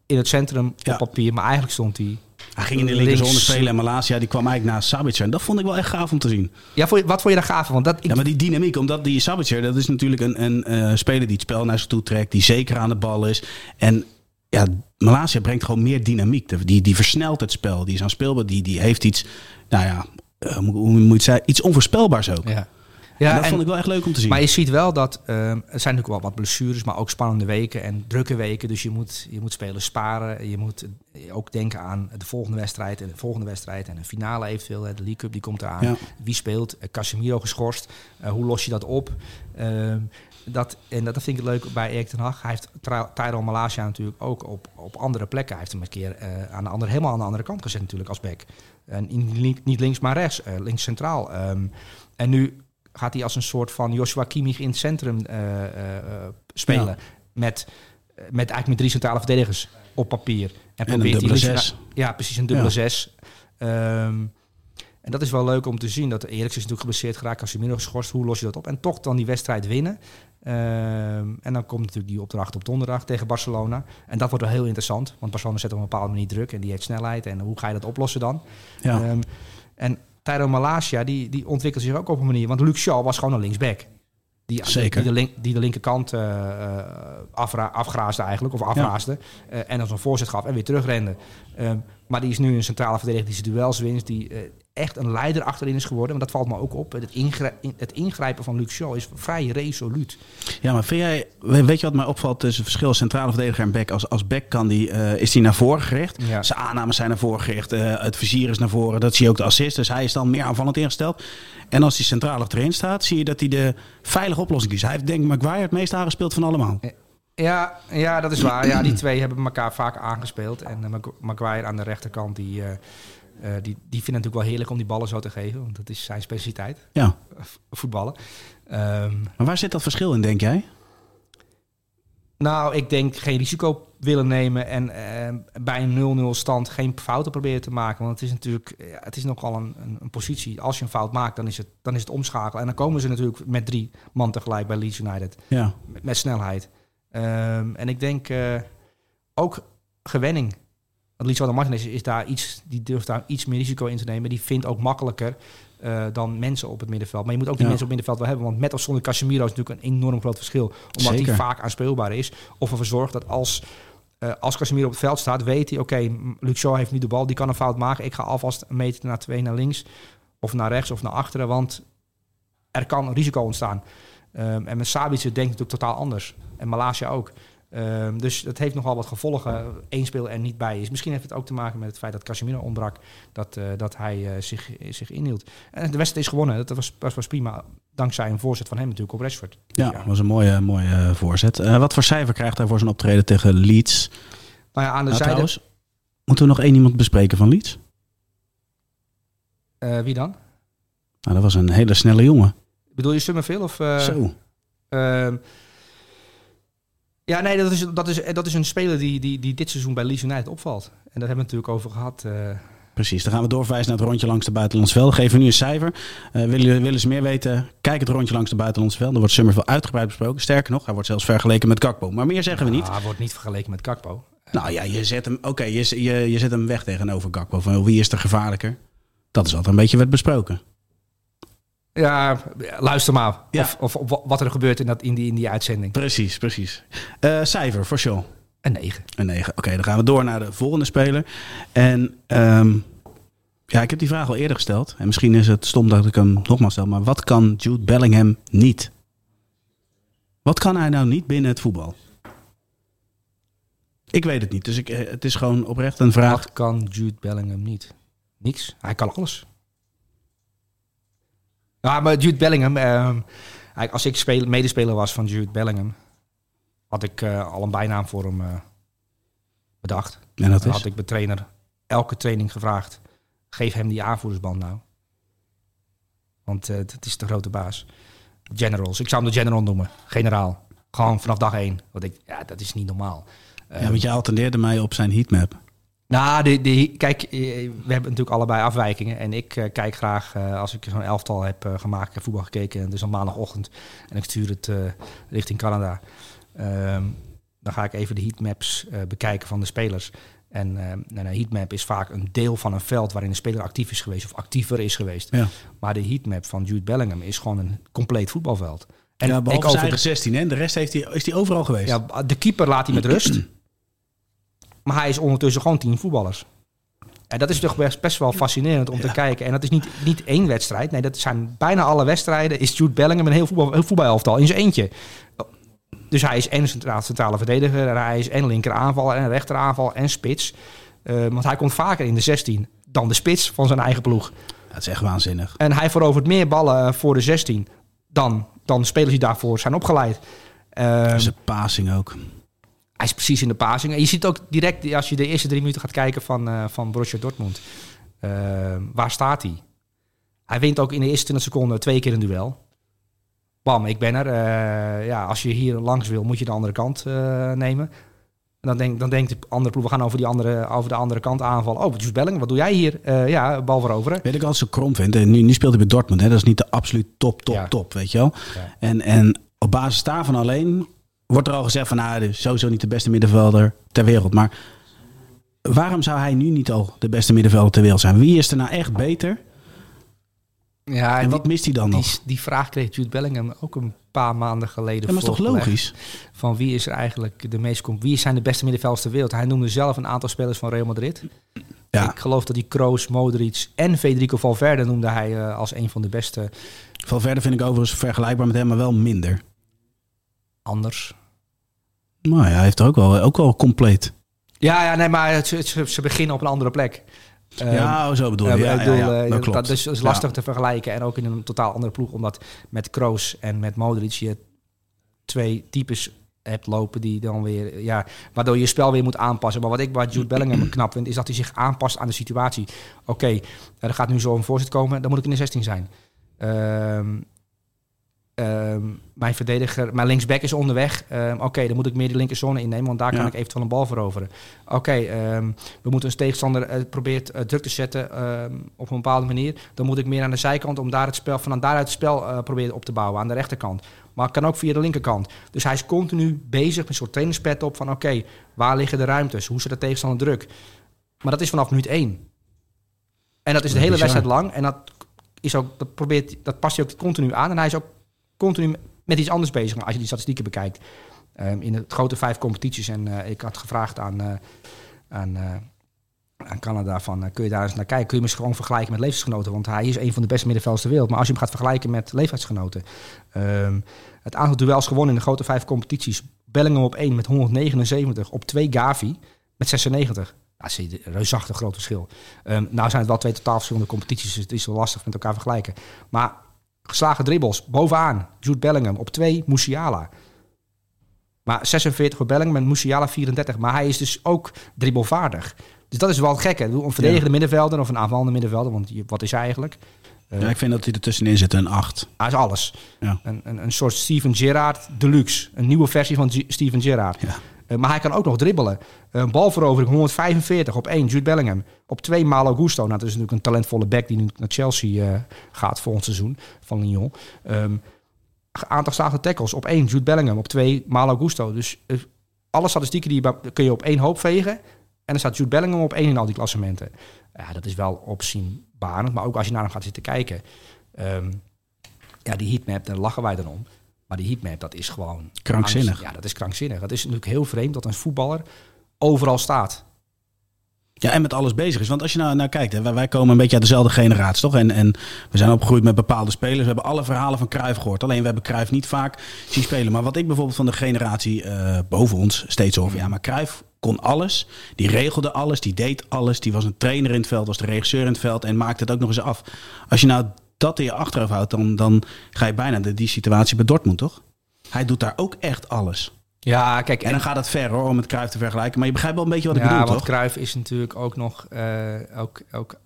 in het centrum op papier, maar eigenlijk stond hij... Hij ging in de linkerzone spelen en Malacia, die kwam eigenlijk naast Sabitzer. En dat vond ik wel echt gaaf om te zien. Ja, wat vond je daar gaaf van? Ja, maar die dynamiek, omdat die Sabitzer, dat is natuurlijk een speler die het spel naar zich toe trekt, die zeker aan de bal is. En ja, Malacia brengt gewoon meer dynamiek. Die versnelt het spel, die is aan speelbaar, die heeft iets... Nou ja, hoe moet je het zeggen? Iets onvoorspelbaars ook. Ja. Ja, en dat vond ik wel echt leuk om te zien. Maar je ziet wel dat er zijn natuurlijk wel wat blessures, maar ook spannende weken en drukke weken. Dus je moet spelers sparen. Je moet ook denken aan de volgende wedstrijd en de finale eventueel. De League Cup die komt eraan. Ja. Wie speelt? Casemiro geschorst. Hoe los je dat op? Dat vind ik leuk bij Erik ten Hag. Hij heeft Tyrone Malacia natuurlijk ook op andere plekken. Hij heeft hem een keer helemaal aan de andere kant gezet natuurlijk als back. Niet links, maar rechts. Links centraal. En nu gaat hij als een soort van Joshua Kimmich in het centrum spelen. Ja. Met drie centrale verdedigers op papier. En probeert een dubbele zes. Ja, precies, een dubbele zes. En dat is wel leuk om te zien. Dat Eriksen is natuurlijk geblesseerd geraakt. Casemiro geschorst. Hoe los je dat op? En toch dan die wedstrijd winnen. En dan komt natuurlijk die opdracht op donderdag tegen Barcelona. En dat wordt wel heel interessant. Want Barcelona zet op een bepaalde manier druk. En die heeft snelheid. En hoe ga je dat oplossen dan? Ja. En Tyrone Malacia, die ontwikkelt zich ook op een manier. Want Luke Shaw was gewoon een linksback. Die de linkerkant afgraasde eigenlijk. Of afraasde. Ja. En als een voorzet gaf en weer terugrende. Maar die is nu een centrale verdediger die zijn duels wint. Die echt een leider achterin is geworden. Want dat valt me ook op. Het ingrijpen van Luke Shaw is vrij resoluut. Ja, maar vind jij... Weet je wat mij opvalt tussen het verschil centrale verdediger en back? Als back kan is hij naar voren gericht. Ja. Zijn aannames zijn naar voren gericht. Het vizier is naar voren. Dat zie je ook de assist. Dus hij is dan meer aanvallend ingesteld. En als hij centraal achterin staat, zie je dat hij de veilige oplossing kiest. Hij heeft denk ik Maguire het meest aangespeeld van allemaal. Ja, dat is waar. Ja, die twee hebben elkaar vaak aangespeeld. En Maguire aan de rechterkant, die vindt het natuurlijk wel heerlijk om die ballen zo te geven. Want dat is zijn specialiteit. Ja. Voetballen. Maar waar zit dat verschil in, denk jij? Nou, ik denk geen risico willen nemen. En bij een 0-0 stand geen fouten proberen te maken. Want het is natuurlijk nogal een positie. Als je een fout maakt, dan is het omschakelen. En dan komen ze natuurlijk met 3 man tegelijk bij Leeds United. Ja. Met snelheid. En ik denk ook gewenning. Want Lisandro Martinez durft daar iets meer risico in te nemen. Die vindt ook makkelijker dan mensen op het middenveld. Maar je moet ook die mensen op het middenveld wel hebben. Want met of zonder Casemiro is natuurlijk een enorm groot verschil. Omdat hij vaak aanspeelbaar is. Of ervoor zorgt dat als Casemiro op het veld staat, weet hij... Oké, Luke Shaw heeft nu de bal, die kan een fout maken. Ik ga alvast een meter naar 2 naar links. Of naar rechts of naar achteren. Want er kan een risico ontstaan. En met Sabitzer denkt natuurlijk totaal anders. En Malacia ook. Dus dat heeft nogal wat gevolgen. Eén speler er niet bij is. Misschien heeft het ook te maken met het feit dat Casemiro ontbrak. Dat hij zich inhield. En de wedstrijd is gewonnen. Dat was prima. Dankzij een voorzet van hem natuurlijk op Rashford. Ja, dat was een mooie voorzet. Wat voor cijfer krijgt hij voor zijn optreden tegen Leeds? Nou ja, aan de zijde... Trouwens, moeten we nog één iemand bespreken van Leeds? Wie dan? Nou, dat was een hele snelle jongen. Bedoel je Summerville? Of, Zo. Ja, nee, dat is een speler die dit seizoen bij Leeds United opvalt. En daar hebben we het natuurlijk over gehad. Precies, dan gaan we doorverwijzen naar het rondje langs de buitenlands veld. Geven we nu een cijfer. Willen ze meer weten? Kijk het rondje langs de buitenlands veld. Er wordt Summerville uitgebreid besproken. Sterker nog, hij wordt zelfs vergeleken met Gakpo. Maar meer zeggen we niet. Hij wordt niet vergeleken met Gakpo. Nou ja, je zet hem, je zet hem weg tegenover Gakpo. Van wie is er gevaarlijker? Dat is altijd een beetje werd besproken. Ja, luister maar. Ja. Of wat er gebeurt in die uitzending. Precies. Cijfer voor Sean? Een 9. Een 9. Oké, dan gaan we door naar de volgende speler. En ja, ik heb die vraag al eerder gesteld. En misschien is het stom dat ik hem nogmaals stel. Maar wat kan Jude Bellingham niet? Wat kan hij nou niet binnen het voetbal? Ik weet het niet. Dus het is gewoon oprecht een vraag. Wat kan Jude Bellingham niet? Niks. Hij kan alles. Ja, maar Jude Bellingham... als ik medespeler was van Jude Bellingham... had ik al een bijnaam voor hem bedacht. En dat is? Had ik mijn trainer elke training gevraagd... geef hem die aanvoerdersband nou. Want het is de grote baas. Generals. Ik zou hem de general noemen. Generaal. Gewoon vanaf dag 1. Want dat is niet normaal. Want je attendeerde mij op zijn heatmap. Nou, kijk, we hebben natuurlijk allebei afwijkingen. En ik kijk graag, als ik zo'n elftal heb gemaakt, ik heb voetbal gekeken. En dus op maandagochtend. En ik stuur het richting Canada. Dan ga ik even de heatmaps bekijken van de spelers. En een heatmap is vaak een deel van een veld waarin een speler actief is geweest. Of actiever is geweest. Ja. Maar de heatmap van Jude Bellingham is gewoon een compleet voetbalveld. En ja, behalve zijn eigen 16, hè? De rest is hij overal geweest. Ja, de keeper laat hij met rust. Maar hij is ondertussen gewoon 10 voetballers. En dat is toch best wel fascinerend om te kijken. En dat is niet één wedstrijd. Nee, dat zijn bijna alle wedstrijden. Is Jude Bellingham een heel voetbalelftal in zijn eentje. Dus hij is en centrale verdediger. En hij is en linker aanvaller en rechter aanval en spits. Want hij komt vaker in de 16 dan de spits van zijn eigen ploeg. Dat is echt waanzinnig. En hij verovert meer ballen voor de 16 dan spelers die daarvoor zijn opgeleid. Zijn passing ook. Hij is precies in de passing. En je ziet ook direct, als je de eerste 3 minuten gaat kijken van Borussia Dortmund. Waar staat hij? Hij wint ook in de eerste 20 seconden 2 keer een duel. Bam, ik ben er. Als je hier langs wil, moet je de andere kant nemen. En dan denkt de andere ploeg, we gaan over de andere kant aanvallen. Oh, Jude Bellingham, wat doe jij hier? Bal veroveren. Weet ik altijd zo krom vind. Nu speelt hij bij Dortmund. Hè? Dat is niet de absoluut top, weet je wel. Ja. En op basis daarvan alleen... wordt er al gezegd van, hij is sowieso niet de beste middenvelder ter wereld. Maar waarom zou hij nu niet al de beste middenvelder ter wereld zijn? Wie is er nou echt beter? Ja, en wat mist hij dan nog? Die vraag kreeg Jude Bellingham ook een paar maanden geleden. Ja, maar dat is toch logisch? Van wie is er eigenlijk wie zijn de beste middenvelders ter wereld? Hij noemde zelf een aantal spelers van Real Madrid. Ja. Ik geloof dat hij Kroos, Modric en Federico Valverde noemde hij als een van de beste. Valverde vind ik overigens vergelijkbaar met hem, maar wel minder. Anders. Nou ja, hij heeft er ook wel compleet. Ja, nee, maar ze beginnen op een andere plek. Ja, zo bedoel je. Dat klopt. Dat is lastig te vergelijken. En ook in een totaal andere ploeg. Omdat met Kroos en met Modric je 2 types hebt lopen die dan weer... Ja, waardoor je spel weer moet aanpassen. Maar wat Jude Bellingham knap vind, is dat hij zich aanpast aan de situatie. Oké, er gaat nu zo'n voorzet komen. Dan moet ik in de 16 zijn. Mijn linksback is onderweg. Dan moet ik meer de linkerzone innemen, want daar kan ik eventueel een bal veroveren. We moeten een tegenstander probeert druk te zetten op een bepaalde manier. Dan moet ik meer aan de zijkant om daar het spel proberen op te bouwen aan de rechterkant. Maar het kan ook via de linkerkant. Dus hij is continu bezig met een soort trainerspet op van waar liggen de ruimtes? Hoe zit de tegenstander druk? Maar dat is vanaf minuut 1. En dat is de hele wedstrijd lang. En dat past hij ook continu aan. En hij is ook continu met iets anders bezig. Maar als je die statistieken bekijkt. In de grote 5 competities. En ik had gevraagd aan Canada. Van, kun je daar eens naar kijken? Kun je hem eens gewoon vergelijken met leeftijdsgenoten? Want hij is een van de beste middenvelders ter wereld. Maar als je hem gaat vergelijken met leeftijdsgenoten. Het aantal duels gewonnen in de grote 5 competities. Bellingham op 1 met 179. Op 2 Gavi met 96. Dat is een reusachtig groot verschil. Nou zijn het wel 2 totaal verschillende competities. Dus het is wel lastig met elkaar vergelijken. Maar... geslagen dribbels, bovenaan. Jude Bellingham op 2, Musiala. Maar 46 voor Bellingham en Musiala 34. Maar hij is dus ook dribbelvaardig. Dus dat is wel gek, hè? Een verdedigende middenvelder of een aanvallende middenvelder. Want wat is hij eigenlijk? Ik vind dat hij ertussenin zit, een 8. Hij is alles. Ja. Een soort Steven Gerrard deluxe. Een nieuwe versie van Steven Gerrard. Ja. Maar hij kan ook nog dribbelen. Een balverovering 145 op 1, Jude Bellingham. Op 2, Malo Gusto. Nou, dat is natuurlijk een talentvolle back die nu naar Chelsea gaat volgend seizoen van Lyon. Aantal staande tackles op 1, Jude Bellingham. Op 2, Malo Gusto. Dus alle statistieken kun je op 1 hoop vegen. En dan staat Jude Bellingham op 1 in al die klassementen. Ja, dat is wel opzienbarend. Maar ook als je naar hem gaat zitten kijken... Ja, die heatmap, daar lachen wij dan om. Maar die heatmap, dat is gewoon... krankzinnig. Angst. Ja, dat is krankzinnig. Het is natuurlijk heel vreemd dat een voetballer overal staat. Ja, en met alles bezig is. Want als je nou kijkt, hè, wij komen een beetje uit dezelfde generatie, toch? En we zijn opgegroeid met bepaalde spelers. We hebben alle verhalen van Cruijff gehoord. Alleen, we hebben Cruijff niet vaak zien spelen. Maar wat ik bijvoorbeeld van de generatie boven ons steeds over... Ja, maar Cruijff kon alles. Die regelde alles, die deed alles. Die was een trainer in het veld, was de regisseur in het veld... en maakte het ook nog eens af. Als je nou dat in je achterhoofd houdt... dan ga je bijna die situatie bij Dortmund, toch? Hij doet daar ook echt alles. Ja, kijk, en dan gaat het ver hoor, om het Cruijff te vergelijken. Maar je begrijpt wel een beetje wat ik bedoel, toch? Ja, want Cruijff is natuurlijk ook nog ook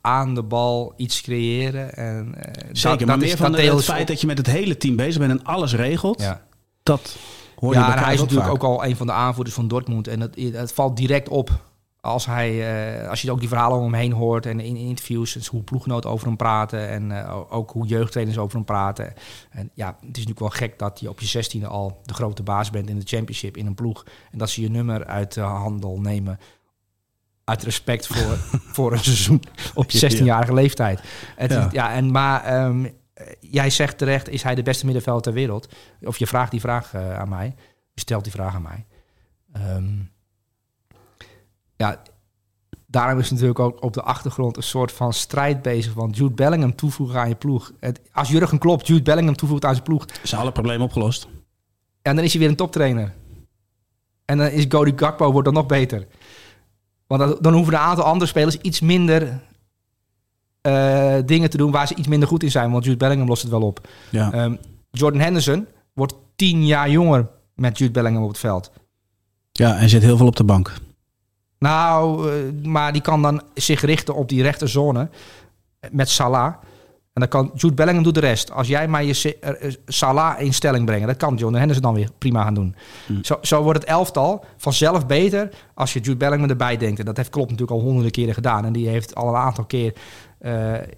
aan de bal iets creëren. En, zeker, maar meer van het feit dat je met het hele team bezig bent en alles regelt. Ja. Dat hoor je bij Cruijff. Ja, hij is natuurlijk vaak ook al een van de aanvoerders van Dortmund. En het valt direct op als hij, als je ook die verhalen om hem heen hoort. En in interviews, dus hoe ploeggenoten over hem praten. En ook hoe jeugdtrainers over hem praten. En ja, het is natuurlijk wel gek dat je op je 16e al de grote baas bent in de championship, in een ploeg. En dat ze je nummer uit de handel nemen. Uit respect voor, voor een seizoen op je 16-jarige leeftijd. Jij zegt terecht, is hij de beste middenvelder ter wereld? Of je vraagt die vraag aan mij. Je stelt die vraag aan mij. Ja, daarom is natuurlijk ook op de achtergrond een soort van strijd bezig. Want Jude Bellingham toevoegen aan je ploeg. Als Jurgen Klopp Jude Bellingham toevoegt aan zijn ploeg... is alle problemen opgelost. En dan is hij weer een toptrainer. En dan is Cody Gakpo wordt dan nog beter. Want dan hoeven een aantal andere spelers iets minder dingen te doen... waar ze iets minder goed in zijn. Want Jude Bellingham lost het wel op. Ja. Jordan Henderson wordt 10 jaar jonger met Jude Bellingham op het veld. Ja, en zit heel veel op de bank. Nou, maar die kan dan zich richten op die rechterzone met Salah. En dan kan Jude Bellingham doet de rest. Als jij maar je Salah in stelling brengt, dat kan John Henderson dan weer prima gaan doen. Mm. Zo wordt het elftal vanzelf beter als je Jude Bellingham erbij denkt. En dat heeft Klopp natuurlijk al honderden keren gedaan. En die heeft al een aantal keer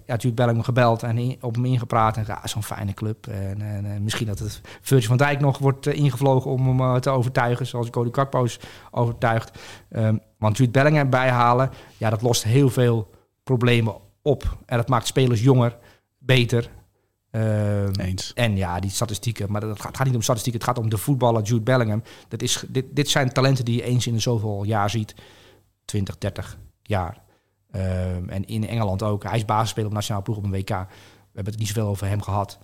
Jude Bellingham gebeld en op hem ingepraat. En zo'n fijne club. En misschien dat het Virgil van Dijk nog wordt ingevlogen om hem te overtuigen. Zoals Cody Gakpo's overtuigt. Want Jude Bellingham bijhalen, ja, dat lost heel veel problemen op. En dat maakt spelers jonger, beter. Eens. En ja, die statistieken. Maar het gaat niet om statistieken, het gaat om de voetballer Jude Bellingham. Dit zijn talenten die je eens in de zoveel jaar ziet. 20, 30 jaar. En in Engeland ook. Hij is basisspeler op nationale ploeg op een WK. We hebben het niet zoveel over hem gehad.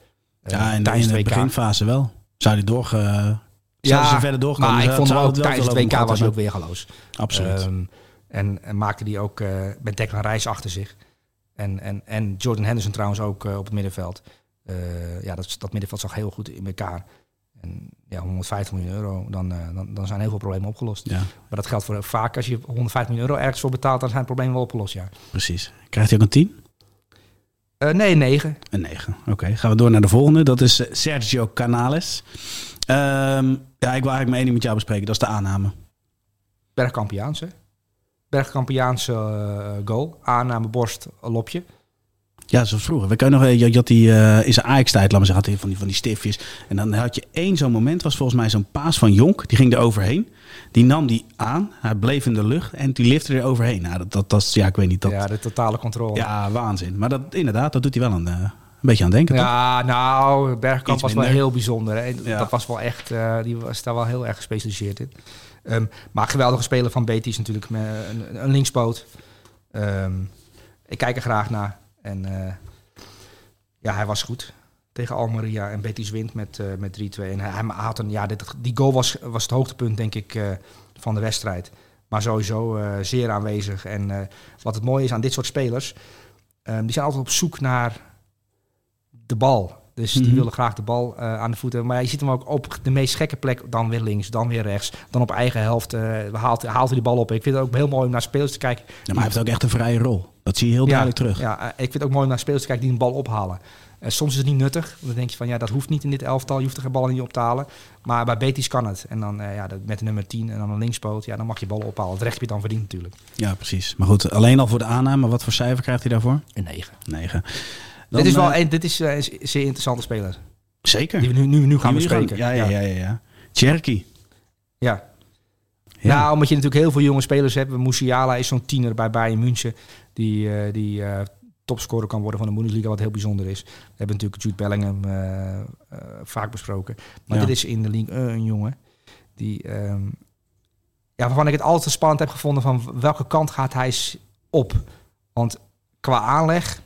Ja, en tijdens in de beginfase wel. Zou hij verder doorgaan? Maar ik vond hem ook tijdens het WK was hij ook weergaloos. Absoluut. En maakte hij ook met Declan Rice achter zich. En Jordan Henderson trouwens ook op het middenveld. Dat middenveld zag heel goed in elkaar. En ja, €150 miljoen, dan zijn heel veel problemen opgelost. Ja. Maar dat geldt voor vaak als je €150 miljoen ergens voor betaalt, dan zijn problemen wel opgelost, ja. Precies. Krijgt hij ook een 10? Nee, 9. Een 9, oké. Gaan we door naar de volgende. Dat is Sergio Canales. Ik wil eigenlijk maar één ding met jou bespreken. Dat is de aanname. Bergkampiaanse goal. Aanname, borst, lopje. Ja, zoals vroeger. We kunnen nog je had die in zijn Ajax-tijd, laat maar zeggen, had hij van die stiftjes. En dan had je één zo'n moment, was volgens mij zo'n paas van Jonk. Die ging er overheen. Die nam die aan. Hij bleef in de lucht en die lifte er overheen. Nou, ik weet niet. Ja, de totale controle. Ja, waanzin. Maar dat doet hij wel een beetje aan denken, ja, toch? Nou, Bergkamp was wel heel bijzonder. Hè? Ja. Dat was wel echt, die was daar wel heel erg gespecialiseerd in. Maar geweldige speler van Betis natuurlijk. Met een linkspoot. Ik kijk er graag naar. En hij was goed tegen Almeria. En Betis wint met 3-2. En hij had die goal was het hoogtepunt, denk ik, van de wedstrijd. Maar sowieso zeer aanwezig. En wat het mooie is aan dit soort spelers... die zijn altijd op zoek naar de bal. Dus die willen graag de bal aan de voeten. Maar je ziet hem ook op de meest gekke plek. Dan weer links, dan weer rechts. Dan op eigen helft haalt hij de bal op. Ik vind het ook heel mooi om naar spelers te kijken. Ja, maar hij heeft ook echt een vrije rol. Dat zie je heel duidelijk terug. Ja, ik vind het ook mooi om naar spelers te kijken die een bal ophalen. Soms is het niet nuttig. Dan denk je van, dat hoeft niet in dit elftal. Je hoeft de ballen niet op te halen. Maar bij Betis kan het. En dan met de nummer 10 en dan een linkspoot. Ja, dan mag je ballen ophalen. Het recht heb je dan verdiend natuurlijk. Ja, precies. Maar goed, alleen al voor de aanname. Wat voor cijfer krijgt hij daarvoor? Een 9. Dan, dit is een zeer interessante speler. Zeker. Die we nu gaan bespreken. Ja. Cherky. Ja. Nou, omdat je natuurlijk heel veel jonge spelers hebt. Musiala is zo'n tiener bij Bayern München. Die topscorer kan worden van de Bundesliga, wat heel bijzonder is. We hebben natuurlijk Jude Bellingham vaak besproken. Maar dit is in de Ligue 1 een jongen die, waarvan ik het altijd spannend heb gevonden van welke kant gaat hij op. Want qua aanleg...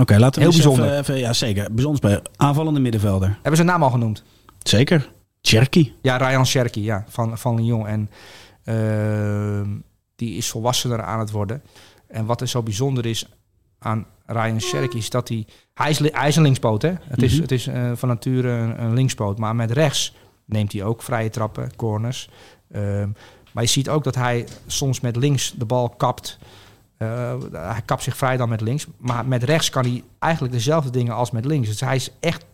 Oké, laten we heel bijzonder. Even, ja, zeker. Bijzonder bij aanvallende middenvelder. Hebben ze een naam al genoemd? Zeker. Cherky. Ja, Ryan Cherky, ja, van Lyon. En die is volwassener aan het worden. En wat er zo bijzonder is aan Ryan Cherky is dat hij is een linkspoot, hè? Het is van nature een linkspoot. Maar met rechts neemt hij ook vrije trappen, corners. Maar je ziet ook dat hij soms met links de bal kapt. Hij kapt zich vrij dan met links. Maar met rechts kan hij eigenlijk dezelfde dingen als met links. Dus hij is echt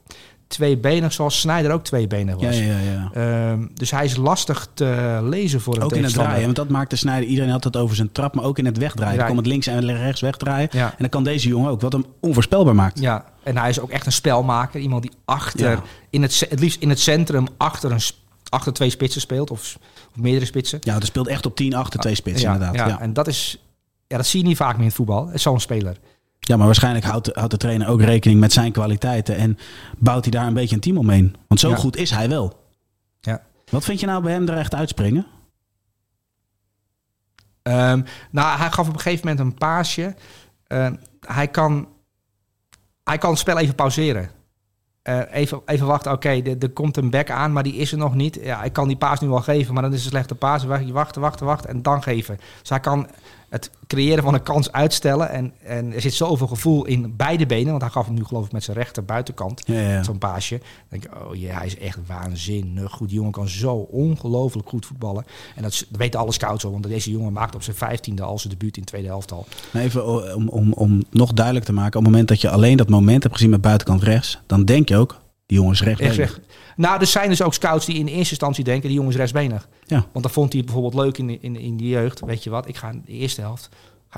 tweebenig, zoals Sneijder ook tweebenig was. Ja. Dus hij is lastig te lezen voor een tegenstander. Ook in het draaien, want dat maakte Sneijder. Iedereen had het over zijn trap, maar ook in het wegdraaien. Hij kon het links en rechts wegdraaien. Ja. En dan kan deze jongen ook, wat hem onvoorspelbaar maakt. Ja, en hij is ook echt een spelmaker. Iemand die achter, het liefst in het centrum, achter twee spitsen speelt. Of meerdere spitsen. Ja, hij speelt echt op 10 achter twee spitsen, inderdaad. Ja. En dat is... Ja, dat zie je niet vaak meer in het voetbal. Het is zo'n speler. Ja, maar waarschijnlijk houdt de trainer ook rekening met zijn kwaliteiten. En bouwt hij daar een beetje een team omheen. Want zo goed is hij wel. Ja. Wat vind je nou bij hem er echt uitspringen? Hij gaf op een gegeven moment een paasje. Hij kan het spel even pauzeren. Even wachten, er komt een back aan, maar die is er nog niet. Ja, ik kan die paas nu wel geven, maar dan is een slechte paas. Wachten en dan geven. Dus hij kan het creëren van een kans uitstellen. En er zit zoveel gevoel in beide benen. Want hij gaf hem nu geloof ik met zijn rechter buitenkant. Ja. Zo'n paasje. Dan denk ik, hij is echt waanzinnig goed. Die jongen kan zo ongelooflijk goed voetballen. En dat weten alle scouts al. Want deze jongen maakt op zijn 15e al zijn debuut in de tweede helft al. Even om nog duidelijk te maken. Op het moment dat je alleen dat moment hebt gezien met buitenkant rechts. Dan denk je ook, die jongen is rechtsbenig. Er zijn dus ook scouts die in eerste instantie denken, die jongen is rechtsbenig. Ja. Want dan vond hij bijvoorbeeld leuk in de jeugd. Weet je wat, ik ga in de eerste helft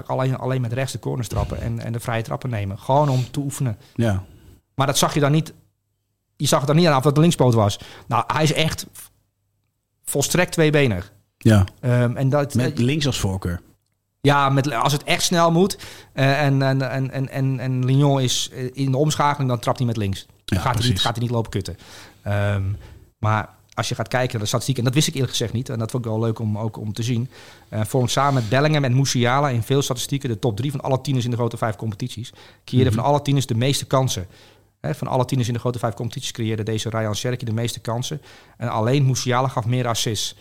alleen met rechts de corners trappen en de vrije trappen nemen. Gewoon om te oefenen. Ja. Maar dat zag je dan niet. Je zag het dan niet aan of dat de linkspoot was. Nou, hij is echt volstrekt tweebenig. Ja. En dat, met links als voorkeur. Ja, als het echt snel moet. En Lyon is in de omschakeling, dan trapt hij met links. Dan gaat hij niet lopen kutten. Maar als je gaat kijken naar de statistiek, en dat wist ik eerlijk gezegd niet, en dat vond ik wel leuk om te zien. Vormt samen met Bellingham en Musiala in veel statistieken de top 3 van alle tieners in de grote 5 competities. Creëerde van alle tieners de meeste kansen. Van alle tieners in de grote 5 competities creëerde deze Ryan Cherky de meeste kansen. En alleen Musiala gaf meer assists.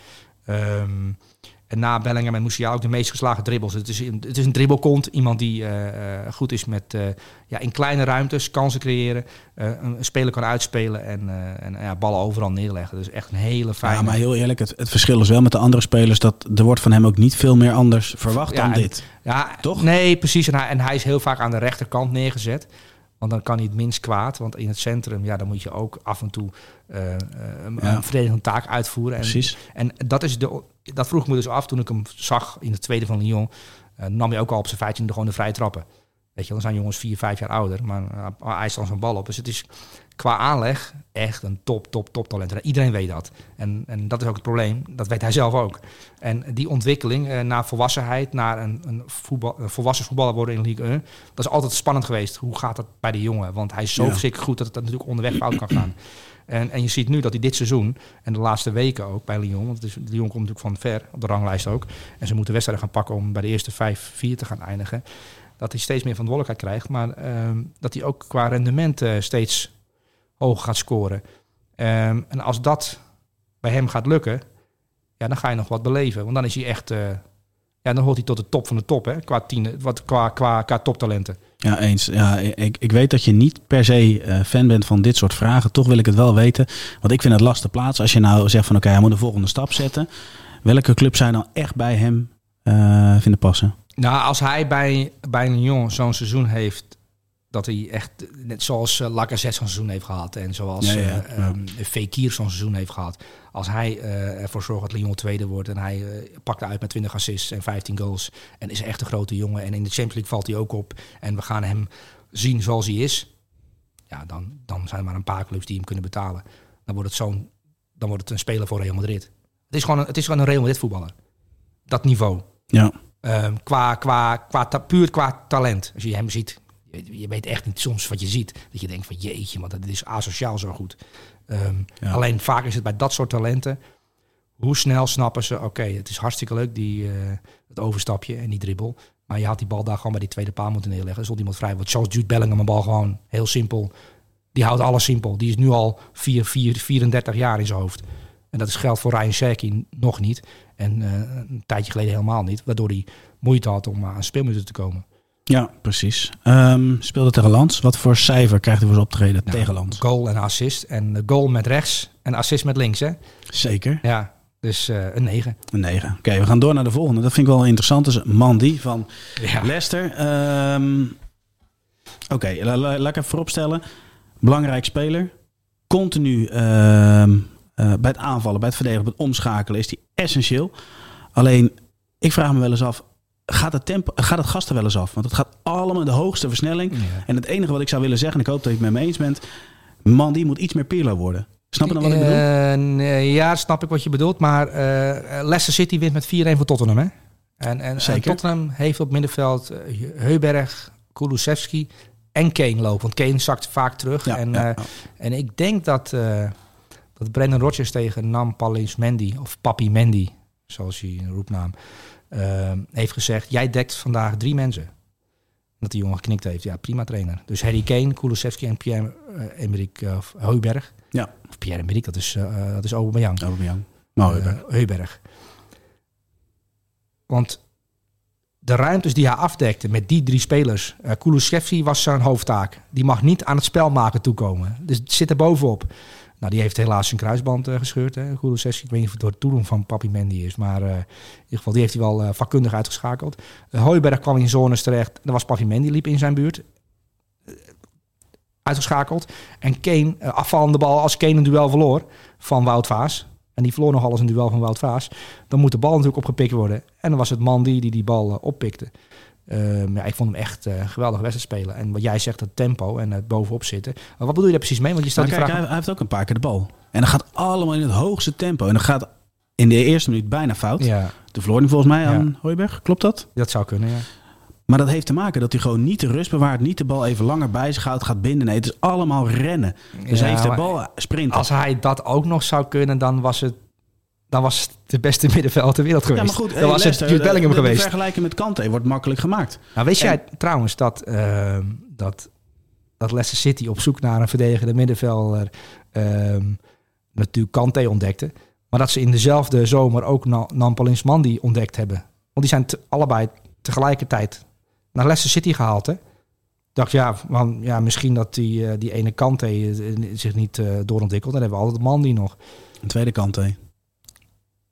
En na Bellingham en Musiala ook de meest geslagen dribbles. Het is een dribbelkont. Iemand die goed is met in kleine ruimtes kansen creëren. Een speler kan uitspelen en ballen overal neerleggen. Dus echt een hele fijne... Ja, maar heel eerlijk, het verschil is wel met de andere spelers dat er wordt van hem ook niet veel meer anders verwacht dan dit. Ja, toch? Nee, precies. En hij is heel vaak aan de rechterkant neergezet. Want dan kan hij het minst kwaad. Want in het centrum, dan moet je ook af en toe een verdedigende taak uitvoeren. Precies. En dat is dat vroeg me dus af toen ik hem zag in de tweede van Lyon. Nam hij ook al op zijn 15e gewoon de vrije trappen. Weet je, dan zijn jongens 4-5 jaar ouder. Maar hij is dan zijn bal op. Dus het is qua aanleg echt een top talent. En iedereen weet dat. En dat is ook het probleem. Dat weet hij zelf ook. En die ontwikkeling naar volwassenheid, naar een volwassen voetballer worden in Ligue 1. Dat is altijd spannend geweest. Hoe gaat dat bij de jongen? Want hij is zo verschrikkelijk goed dat het natuurlijk onderweg fout kan gaan. En je ziet nu dat hij dit seizoen en de laatste weken ook bij Lyon... want Lyon komt natuurlijk van ver, op de ranglijst ook. En ze moeten wedstrijden gaan pakken om bij de eerste 5-4 te gaan eindigen. Dat hij steeds meer verantwoordelijkheid krijgt. Maar dat hij ook qua rendement steeds hoog gaat scoren. En als dat bij hem gaat lukken, dan ga je nog wat beleven. Want dan is hij echt... dan hoort hij tot de top van de top, hè? Qua toptalenten. Ja, eens. Ja, ik weet dat je niet per se fan bent van dit soort vragen. Toch wil ik het wel weten. Want ik vind het lastig plaatsen. Als je nou zegt van hij moet de volgende stap zetten. Welke club zou je nou echt bij hem vinden passen? Nou, als hij bij Lyon zo'n seizoen heeft... dat hij echt, net zoals Lacazette zo'n seizoen heeft gehad... en zoals Fekir zo'n seizoen heeft gehad... als hij ervoor zorgt dat Lyon tweede wordt... en hij pakt uit met 20 assists en 15 goals... en is echt een grote jongen... en in de Champions League valt hij ook op... en we gaan hem zien zoals hij is... ja, dan zijn er maar een paar clubs die hem kunnen betalen. Dan wordt het een speler voor Real Madrid. Het is gewoon een Real Madrid voetballer. Dat niveau. Ja. Puur qua talent. Als je hem ziet, je weet echt niet soms wat je ziet. Dat je denkt van jeetje, want dat is asociaal zo goed. Alleen vaak is het bij dat soort talenten. Hoe snel snappen ze, oké, het is hartstikke leuk, dat overstapje en die dribbel. Maar je had die bal daar gewoon bij die tweede paal moeten neerleggen. Er stond iemand vrij. Want zoals Jude Bellingham een bal gewoon heel simpel. Die houdt alles simpel. Die is nu al 34 jaar in zijn hoofd. En dat geldt voor Ryan Cherky nog niet. En een tijdje geleden helemaal niet. Waardoor hij moeite had om aan speelminuten te komen. Ja, precies. Speelde tegen Lans. Wat voor cijfer krijgt hij voor zijn optreden tegen Lans? Goal en assist. En goal met rechts en assist met links, hè? Zeker. Ja, dus een 9. Een 9. Oké, we gaan door naar de volgende. Dat vind ik wel interessant. Dat is Mandy van Leicester. Laat ik even vooropstellen. Belangrijk speler. Continu bij het aanvallen, bij het verdedigen, bij het omschakelen is die essentieel. Alleen, ik vraag me wel eens af, gaat het gas er wel eens af? Want het gaat allemaal in de hoogste versnelling. Ja. En het enige wat ik zou willen zeggen, en ik hoop dat je het met me eens bent, man, die moet iets meer Pirlo worden. Snap je dan wat ik bedoel? Ja, snap ik wat je bedoelt. Maar Leicester City wint met 4-1 voor Tottenham, hè? En Tottenham heeft op middenveld Heuberg, Kulusevski en Kane lopen. Want Kane zakt vaak terug. En ik denk dat Brendan Rodgers tegen Nampalies Mendy, of Papi Mendy, zoals hij een roepnaam, heeft gezegd, jij dekt vandaag 3 mensen. Dat die jongen geknikt heeft. Ja, prima trainer. Dus Harry Kane, Kulusevski en Pierre-Emerick Heuberg. Ja. Of Pierre-Emerick, dat is Aubameyang. Maar Heuberg. Want de ruimtes die hij afdekte met die 3 spelers, Kulusevski was zijn hoofdtaak. Die mag niet aan het spel maken toekomen. Dus het zit er bovenop. Nou, die heeft helaas zijn kruisband gescheurd. Hè? Goede sessie. Ik weet niet of het door het toedoen van Papi Mendy is. Maar in ieder geval, die heeft hij wel vakkundig uitgeschakeld. Heuberg kwam in zones terecht. Er was Papi Mendy, liep in zijn buurt. Uitgeschakeld. En Kane, afvallende bal. Als Kane een duel verloor van Wout Vaas. En die verloor nogal eens een duel van Wout Vaas. Dan moet de bal natuurlijk opgepikt worden. En dan was het Mandy die bal oppikte. Ik vond hem echt geweldig wedstrijd spelen. En wat jij zegt, dat tempo en het bovenop zitten. Maar wat bedoel je daar precies mee? Want je stelt die vraag. Hij heeft ook een paar keer de bal. En dat gaat allemaal in het hoogste tempo. En dat gaat in de eerste minuut bijna fout. Ja. De verloor volgens mij aan Heuberg. Klopt dat? Dat zou kunnen, ja. Maar dat heeft te maken dat hij gewoon niet de rust bewaart. Niet de bal even langer bij zich houdt, gaat binden. Nee, het is allemaal rennen. Dus hij heeft de bal sprinten. Als hij dat ook nog zou kunnen, dan was de beste middenveld ter wereld geweest. Ja, maar goed, dan was het Jude Bellingham geweest. Vergelijking met Kante wordt makkelijk gemaakt. Nou, weet jij trouwens dat Leicester City op zoek naar een verdedigende middenvelder natuurlijk Kante ontdekte, maar dat ze in dezelfde zomer ook Nampalys Mendy ontdekt hebben. Want die zijn allebei tegelijkertijd naar Leicester City gehaald, hè? Dacht, misschien dat die ene Kante zich niet doorontwikkelt. Dan hebben we altijd Mendy nog. Een tweede Kante.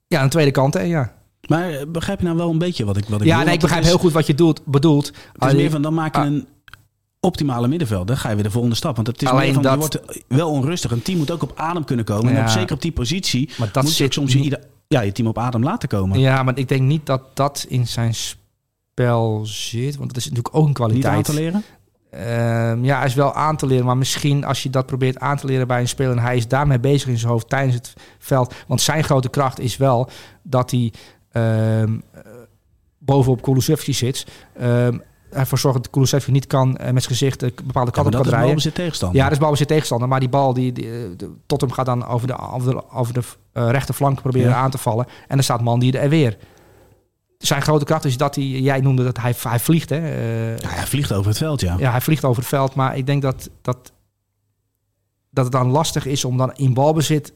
Ja, een tweede kant, hè, ja. Maar begrijp je nou wel een beetje wat ik bedoel? Ja, nee, ik begrijp heel goed wat je bedoelt. Het is meer van, dan maak je een optimale middenveld. Dan ga je weer de volgende stap. Want het is alleen meer van, je wordt wel onrustig. Een team moet ook op adem kunnen komen. En zeker op die positie maar dat moet je soms je team op adem laten komen. Ja, maar ik denk niet dat dat in zijn spel zit. Want dat is natuurlijk ook een kwaliteit. Niet aan te leren? Hij is wel aan te leren. Maar misschien als je dat probeert aan te leren bij een speler, en hij is daarmee bezig in zijn hoofd tijdens het veld. Want zijn grote kracht is wel dat hij bovenop Kulusevski zit. Ervoor zorgt dat Kulusevski niet kan met zijn gezicht bepaalde kanten kan draaien. Dat is balbezit tegenstander. Maar die bal, Tottenham gaat dan over de rechterflank proberen aan te vallen. En dan staat Mandy er weer. Zijn grote kracht is dat hij, jij noemde dat hij vliegt, hè? Hij vliegt over het veld, ja. Ja, hij vliegt over het veld, maar ik denk dat het dan lastig is om dan in balbezit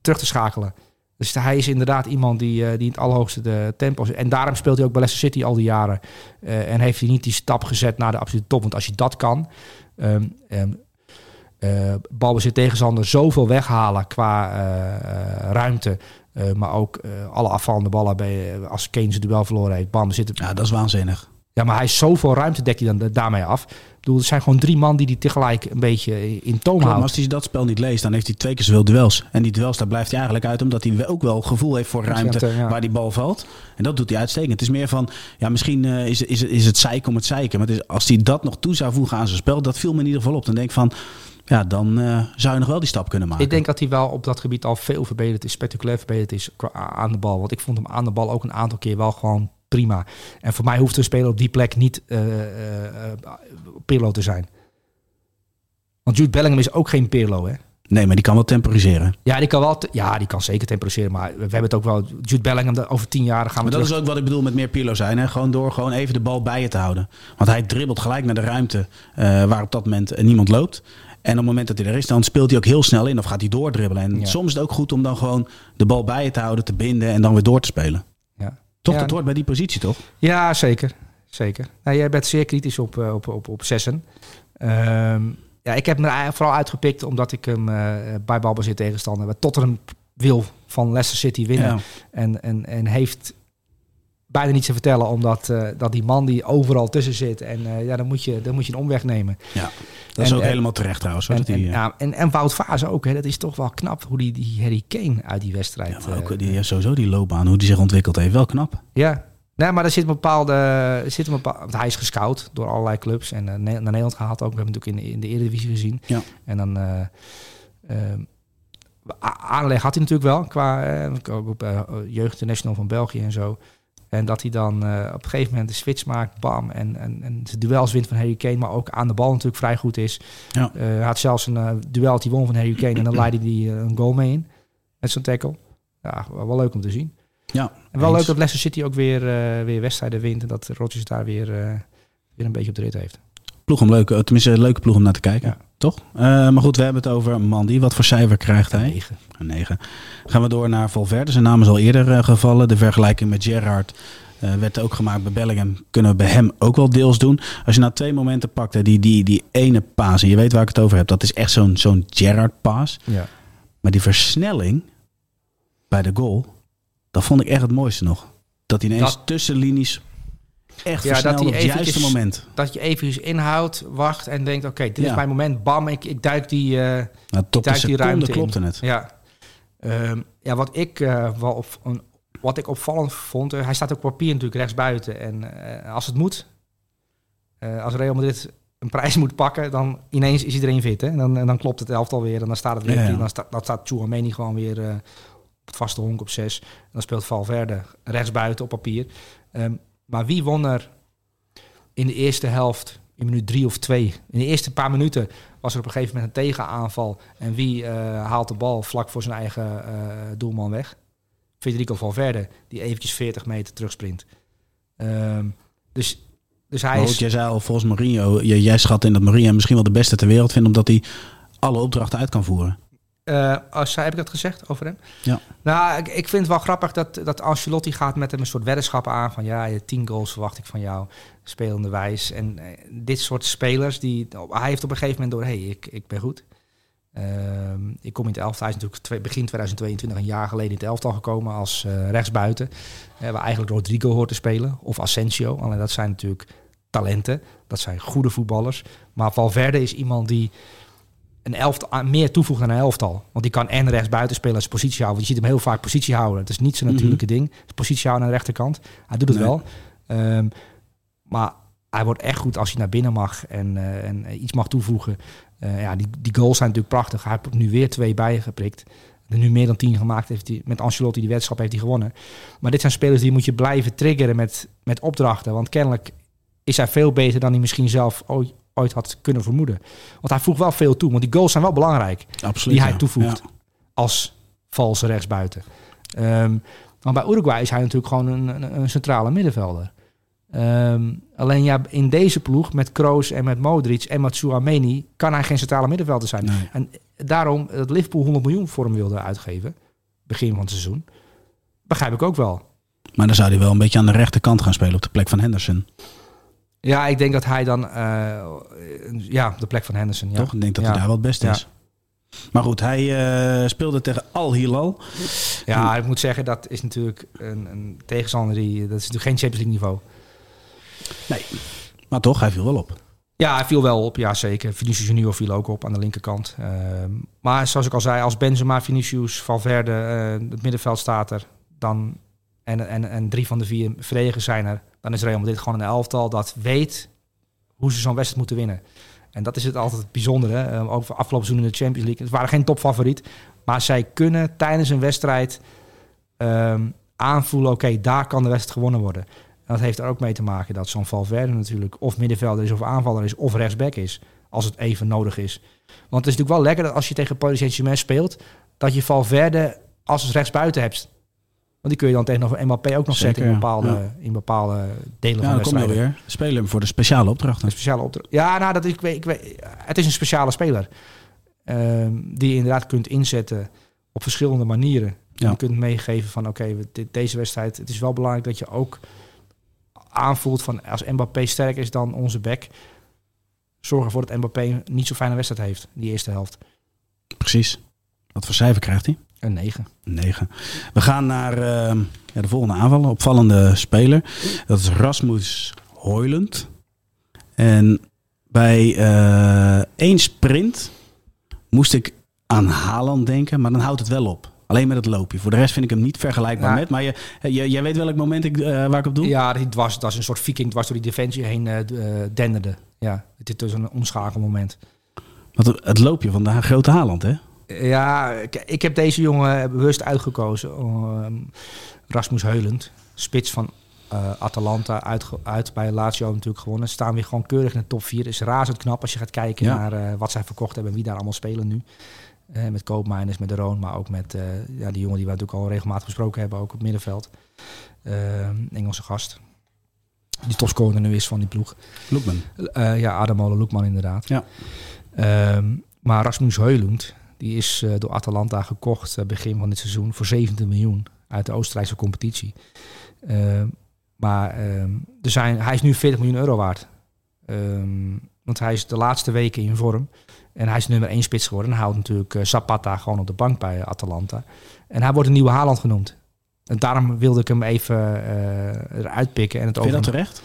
terug te schakelen. Dus hij is inderdaad iemand die in het allerhoogste tempo zit. En daarom speelt hij ook bij Leicester City al die jaren. En heeft hij niet die stap gezet naar de absolute top. Want als je dat kan, balbezit tegenstander zoveel weghalen qua ruimte. Maar ook alle afvallende ballen als Kane zijn duel verloren heeft. Bam, zit er. Ja, dat is waanzinnig. Ja, maar hij is zoveel ruimte, dekt hij dan daarmee af. Ik bedoel, er zijn gewoon 3 man die tegelijk een beetje in toom houdt. Maar als hij dat spel niet leest, dan heeft hij 2 keer zoveel duels. En die duels, daar blijft hij eigenlijk uit, omdat hij ook wel gevoel heeft voor ruimte waar die bal valt. En dat doet hij uitstekend. Het is meer van, misschien is het zeiken om het zeiken. Maar als hij dat nog toe zou voegen aan zijn spel, dat viel me in ieder geval op. Dan denk ik van, dan zou je nog wel die stap kunnen maken. Ik denk dat hij wel op dat gebied al veel verbeterd is, spectaculair verbeterd is aan de bal. Want ik vond hem aan de bal ook een aantal keer wel gewoon prima. En voor mij hoeft een speler op die plek niet Pirlo te zijn. Want Jude Bellingham is ook geen Pirlo, hè? Nee, maar die kan wel temporiseren. Ja, die kan wel. Die kan zeker temporiseren. Maar we hebben het ook wel. Jude Bellingham, over 10 jaar gaan we. Maar dat is ook wat ik bedoel met meer Pirlo zijn. Hè? Gewoon door gewoon even de bal bij je te houden. Want hij dribbelt gelijk naar de ruimte waar op dat moment niemand loopt. En op het moment dat hij er is, dan speelt hij ook heel snel in of gaat hij doordribbelen. En soms is het ook goed om dan gewoon de bal bij je te houden, te binden en dan weer door te spelen. Ja. Toch, dat hoort bij die positie, toch? Ja, zeker. Zeker. Nou, jij bent zeer kritisch op Sessen. Ik heb hem vooral uitgepikt omdat ik hem bij balbezit tegenstander wat Tottenham wil van Leicester City winnen. Ja. En heeft bijna niets te vertellen omdat dat die man die overal tussen zit en dan moet je een omweg nemen. Ja, dat is ook helemaal terecht trouwens. En Wout Vaes ook. Hè, dat is toch wel knap hoe die Harry Kane uit die wedstrijd. Ja, maar ook sowieso die loopbaan, hoe die zich ontwikkeld heeft, wel knap. Ja. Nee, maar er zit een bepaalde, want hij is gescout door allerlei clubs en naar Nederland gehaald ook. We hebben natuurlijk in de Eredivisie gezien. Ja. En dan aanleg had hij natuurlijk wel qua jeugdinternational van België en zo. En dat hij dan op een gegeven moment de switch maakt, bam, en de duels wint van Harry Kane, maar ook aan de bal natuurlijk vrij goed is. Ja. Hij had zelfs een duel die won van Harry Kane en dan leidde hij een goal mee in met zo'n tackle. Ja, wel leuk om te zien. Ja, en wel leuk dat Leicester City ook weer wedstrijden wint en dat Rodgers daar weer een beetje op de rit heeft. Ploeg om leuk, tenminste een leuke ploeg om naar te kijken, ja. Toch? Maar goed, we hebben het over Mandy. Wat voor cijfer krijgt hij? 9. Een 9. Gaan we door naar Valverde. Zijn naam is al eerder gevallen. De vergelijking met Gerrard werd ook gemaakt bij Bellingham. Kunnen we bij hem ook wel deels doen. Als je nou 2 momenten pakt, hè, die ene paas, en je weet waar ik het over heb, dat is echt zo'n Gerrard-paas. Ja. Maar die versnelling bij de goal, dat vond ik echt het mooiste nog. Dat hij ineens tussenlinies echt versnelde op het juiste moment. Dat je even inhoudt, wacht en denkt, oké, dit is mijn moment. Bam, ik duik die ruimte in. Klopte het. Ja. Wat ik opvallend vond, hij staat op papier natuurlijk rechtsbuiten. En als het moet, als Real Madrid een prijs moet pakken, dan ineens is iedereen fit. Hè? En dan klopt het elftal weer en dan staat het weer. Ja. En dan staat Tchouaméni gewoon weer... het vaste honk op 6. Dan speelt Valverde rechtsbuiten op papier. Maar wie won er in de eerste helft, in minuut 3 of 2? In de eerste paar minuten was er op een gegeven moment een tegenaanval. En wie haalt de bal vlak voor zijn eigen doelman weg? Federico Valverde, die eventjes 40 meter terugsprint. Dus hij is... Jij zei al, volgens Mourinho, jij schat in dat Mourinho misschien wel de beste ter wereld vindt, omdat hij alle opdrachten uit kan voeren. Heb ik dat gezegd over hem? Ja. Nou, ik vind het wel grappig dat Ancelotti gaat met hem een soort weddenschap aan. Van 10 goals verwacht ik van jou, spelende wijs. En dit soort spelers, hij heeft op een gegeven moment door... ik ben goed. Ik kom in het elftal. Hij is natuurlijk begin 2022, een jaar geleden in het elftal gekomen als rechtsbuiten. Waar eigenlijk Rodrigo hoort te spelen. Of Asensio. Alleen dat zijn natuurlijk talenten. Dat zijn goede voetballers. Maar Valverde is iemand die... een elftal, meer toevoegen aan een elftal. Want die kan en rechts buiten spelen als positie houden. Want je ziet hem heel vaak positie houden. Het is niet zijn natuurlijke ding. Het is positie houden aan de rechterkant. Hij doet het wel. Maar hij wordt echt goed als hij naar binnen mag en iets mag toevoegen. Die goals zijn natuurlijk prachtig. Hij heeft nu weer 2 bijgeprikt. Er nu meer dan 10 gemaakt heeft hij. Met Ancelotti die wedstrijd heeft hij gewonnen. Maar dit zijn spelers die moet je blijven triggeren met opdrachten. Want kennelijk is hij veel beter dan hij misschien zelf... ooit had kunnen vermoeden. Want hij voegt wel veel toe. Want die goals zijn wel belangrijk. Absoluut, die hij toevoegt als valse rechtsbuiten. Maar bij Uruguay is hij natuurlijk gewoon een centrale middenvelder. Alleen in deze ploeg met Kroos en met Modric en met Tchouaméni... kan hij geen centrale middenvelder zijn. Nee. En daarom dat Liverpool 100 miljoen voor hem wilde uitgeven. Begin van het seizoen. Begrijp ik ook wel. Maar dan zou hij wel een beetje aan de rechterkant gaan spelen... op de plek van Henderson. Ja, ik denk dat hij dan... de plek van Henderson, ja. Toch? Ik denk dat hij daar wel het beste is. Maar goed, hij speelde tegen Al Hilal. Ja, ik moet zeggen, dat is natuurlijk een tegenstander die... Dat is natuurlijk geen Champions League niveau. Nee, maar toch, hij viel wel op. Ja, hij viel wel op, ja zeker. Vinicius Junior viel ook op aan de linkerkant. Maar zoals ik al zei, als Benzema, Vinicius, Valverde... het middenveld staat er, dan... En 3 van de 4 verdedigers zijn er. Dan is Real Madrid gewoon een elftal dat weet hoe ze zo'n wedstrijd moeten winnen. En dat is het altijd het bijzondere. Ook voor afgelopen seizoen in de Champions League. Het waren geen topfavoriet. Maar zij kunnen tijdens een wedstrijd aanvoelen... oké, daar kan de wedstrijd gewonnen worden. En dat heeft er ook mee te maken dat zo'n Valverde natuurlijk of middenvelder is of aanvaller is of rechtsback is. Als het even nodig is. Want het is natuurlijk wel lekker dat als je tegen Paris Saint-Germain speelt, dat je Valverde als rechtsbuiten hebt. Want die kun je dan tegen een Mbappé ook nog zeker, zetten in bepaalde delen van de wedstrijd. Ja, kom je weer. Spelen hem voor de speciale opdrachten. Ja, nou, ik weet, het is een speciale speler. Die je inderdaad kunt inzetten op verschillende manieren. Ja. Je kunt meegeven van oké, deze wedstrijd, het is wel belangrijk dat je ook aanvoelt van als Mbappé sterker is dan onze back, zorg ervoor dat Mbappé niet zo'n fijne wedstrijd heeft, die eerste helft. Precies. Wat voor cijfer krijgt hij? Een 9. We gaan naar de volgende aanvaller. Opvallende speler. Dat is Rasmus Højlund. En bij één sprint moest ik aan Haaland denken. Maar dan houdt het wel op. Alleen met het loopje. Voor de rest vind ik hem niet vergelijkbaar met. Maar jij weet welk moment waar ik op doe? Ja, die dwars, dat is een soort viking dwars door die defensie heen denderde. Ja, dit is een omschakelmoment. Want het loopje van de grote Haaland, hè? Ja, ik heb deze jongen bewust uitgekozen. Rasmus Højlund, spits van Atalanta, uit bij Lazio natuurlijk gewonnen. Staan weer gewoon keurig in de top 4. Is razend knap als je gaat kijken naar wat zij verkocht hebben en wie daar allemaal spelen nu. Met Koopmeiners, met De Roon, maar ook met die jongen die we natuurlijk al regelmatig besproken hebben, ook op het middenveld. Engelse gast. Die topscorer nu is van die ploeg. Loekman. Ademola Loekman inderdaad. Ja. Maar Rasmus Højlund, die is door Atalanta gekocht begin van dit seizoen voor 17 miljoen uit de Oostenrijkse competitie. Hij is nu 40 miljoen euro waard. Want hij is de laatste weken in vorm. En hij is nummer 1 spits geworden. Hij houdt natuurlijk Zapata gewoon op de bank bij Atalanta. En hij wordt een nieuwe Haaland genoemd. En daarom wilde ik hem even eruit pikken. En vind je dat terecht?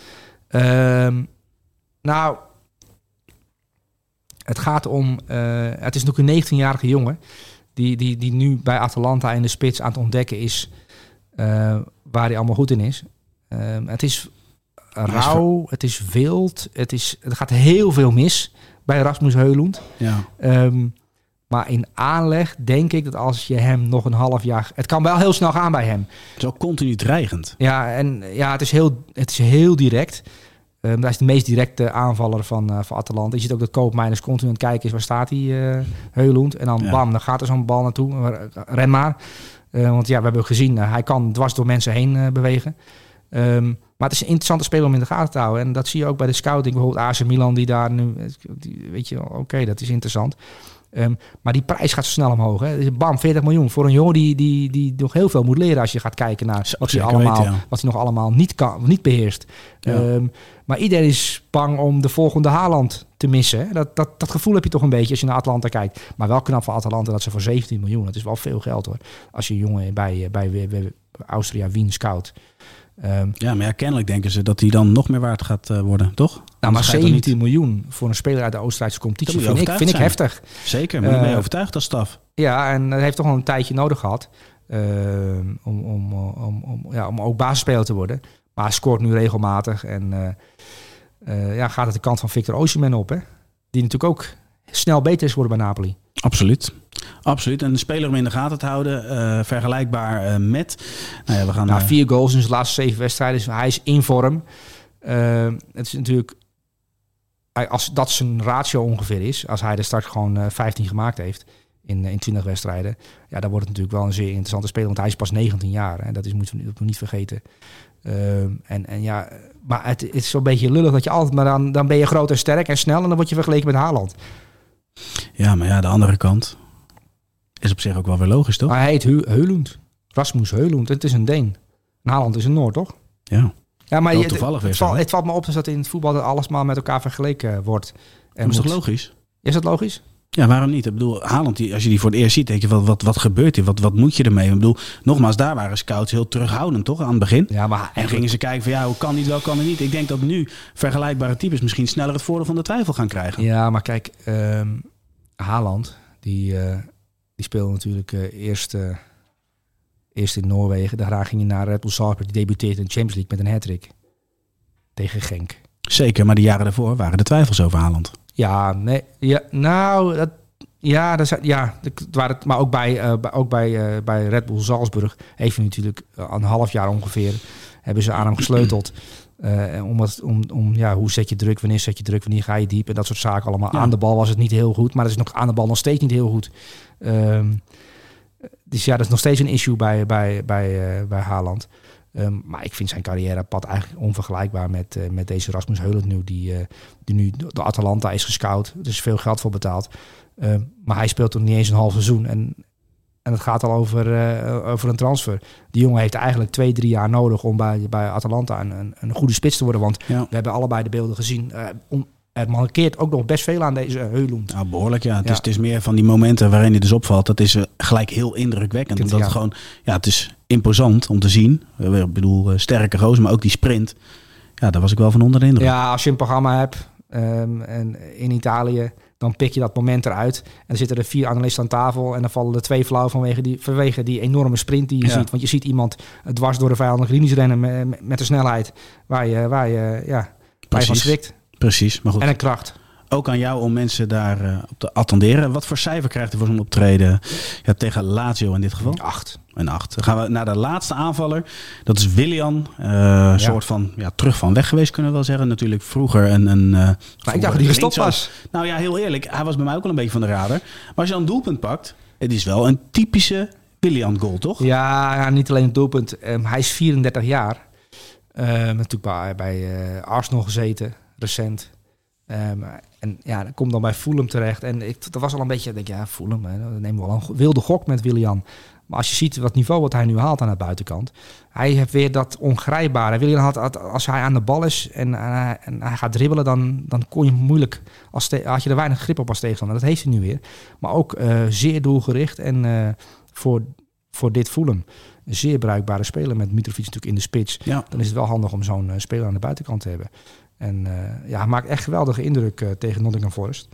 Het gaat om, het is natuurlijk een 19-jarige jongen die nu bij Atalanta in de spits aan het ontdekken is waar hij allemaal goed in is. Het is rauw, het is wild, er gaat heel veel mis bij Rasmus Højlund. Ja. Maar in aanleg denk ik dat als je hem nog een half jaar, het kan wel heel snel gaan bij hem. Het is ook continu dreigend. Ja, en ja, het is heel direct. Hij is de meest directe aanvaller van Atalanta. Je ziet ook dat Koopmeiners continu aan het kijken is. Waar staat hij, Højlund? En dan bam, dan gaat er zo'n bal naartoe. Ren maar. Want we hebben gezien, hij kan dwars door mensen heen bewegen. Maar het is een interessante speler om in de gaten te houden. En dat zie je ook bij de scouting. Bijvoorbeeld AC Milan die daar nu, oké, dat is interessant. Maar die prijs gaat zo snel omhoog. Hè. Bam, 40 miljoen voor een jongen die nog heel veel moet leren als je gaat kijken naar wat hij nog allemaal niet beheerst. Ja. Maar iedereen is bang om de volgende Haaland te missen. Dat gevoel heb je toch een beetje als je naar Atalanta kijkt. Maar wel knap van Atalanta dat ze voor 17 miljoen, dat is wel veel geld hoor. Als je een jongen bij Austria Wien scout. Kennelijk denken ze dat hij dan nog meer waard gaat worden, toch? Nou, maar 17 miljoen voor een speler uit de Oostenrijkse competitie vind ik heftig. Zeker, ben je mee overtuigd als staf. Ja, en dat heeft toch wel een tijdje nodig gehad om ook basisspeler te worden. Maar hij scoort nu regelmatig en gaat het de kant van Victor Osimhen op, hè? Die natuurlijk ook snel beter is geworden bij Napoli. Absoluut. En de speler om in de gaten te houden, vergelijkbaar met. We gaan 4 goals in zijn laatste 7 wedstrijden. Dus hij is in vorm. Het is natuurlijk, als dat zijn ratio ongeveer is, als hij de start gewoon 15 gemaakt heeft in 20 wedstrijden, ja, dan wordt het natuurlijk wel een zeer interessante speler. Want hij is pas 19 jaar. Hè? Dat moeten we niet vergeten. Maar het is zo'n beetje lullig dat je altijd, maar dan ben je groot en sterk en snel en dan word je vergeleken met Haaland. Ja, maar de andere kant is op zich ook wel weer logisch, toch? Maar hij heet Højlund. Rasmus Højlund. Het is een Deen. En Haaland is een Noord, toch? Ja. Ja, maar het valt me op dat in het voetbal dat alles maar met elkaar vergeleken wordt. En is toch logisch? Is dat logisch? Ja, waarom niet? Ik bedoel, Haaland, als je die voor het eerst ziet, denk je, wat gebeurt hier? Wat moet je ermee? Ik bedoel, nogmaals, daar waren scouts heel terughoudend, toch? Aan het begin. Ja, maar en gingen ze kijken van, hoe kan dit wel, kan het niet? Ik denk dat nu vergelijkbare types misschien sneller het voordeel van de twijfel gaan krijgen. Ja, maar kijk, Haaland, die speelde natuurlijk eerst in Noorwegen. Daarna ging je naar Red Bull Salzburg. Die debuteerde in de Champions League met een hat-trick tegen Genk. Zeker, maar de jaren daarvoor waren de twijfels over Haaland. Ja, nee, ja, nou, dat, ja, dat, ja dat, maar ook bij Red Bull Salzburg heeft hij natuurlijk een half jaar ongeveer hebben ze aan hem gesleuteld. Hoe zet je druk, wanneer zet je druk, wanneer ga je diep en dat soort zaken allemaal. Ja. Aan de bal was het niet heel goed, maar het is aan de bal nog steeds niet heel goed. Dat is nog steeds een issue bij Haaland. Maar ik vind zijn carrièrepad eigenlijk onvergelijkbaar met deze Rasmus Højlund nu. Die nu door Atalanta is gescout. Er is veel geld voor betaald. Maar hij speelt nog niet eens een half seizoen. En het gaat al over een transfer. Die jongen heeft eigenlijk 2-3 jaar nodig om bij Atalanta een goede spits te worden. Want we hebben allebei de beelden gezien. Het mankeert ook nog best veel aan deze Højlund. Ja, behoorlijk, ja. Het is meer van die momenten waarin hij dus opvalt. Dat is gelijk heel indrukwekkend. Het is imposant om te zien. Ik bedoel, sterke gozer, maar ook die sprint. Ja, daar was ik wel van onder de indruk. Ja, als je een programma hebt en in Italië, dan pik je dat moment eruit. En dan zitten er 4 analisten aan tafel en dan vallen er 2 flauw vanwege die enorme sprint die je ziet. Want je ziet iemand dwars door de vijandelijke linies rennen met een snelheid waar je van schrikt. Precies, maar goed. En een kracht. Ook aan jou om mensen daar op te attenderen. Wat voor cijfer krijgt hij voor zo'n optreden tegen Lazio in dit geval? 8. Een 8. Dan gaan we naar de laatste aanvaller. Dat is Willian. Soort van terug van weg geweest, kunnen we wel zeggen. Natuurlijk vroeger ik dacht dat hij gestopt was. Nou ja, heel eerlijk. Hij was bij mij ook al een beetje van de radar. Maar als je dan een doelpunt pakt, het is wel een typische Willian goal, toch? Ja, niet alleen een doelpunt. Hij is 34 jaar. Natuurlijk bij Arsenal gezeten. Recent. Dat komt dan bij Fulham terecht. En dat was al een beetje, denk ik, Fulham, hè, dan nemen we al een wilde gok met Willian. Maar als je ziet wat niveau wat hij nu haalt aan de buitenkant. Hij heeft weer dat ongrijpbare. Willian had, als hij aan de bal is en hij gaat dribbelen, dan kon je moeilijk. Had je er weinig grip op als tegenstander. Dat heeft hij nu weer. Maar ook zeer doelgericht en voor dit Fulham. Een zeer bruikbare speler met Mitrovic natuurlijk in de spits. Ja. Dan is het wel handig om zo'n speler aan de buitenkant te hebben. En hij maakt echt geweldige indruk tegen Nottingham Forest.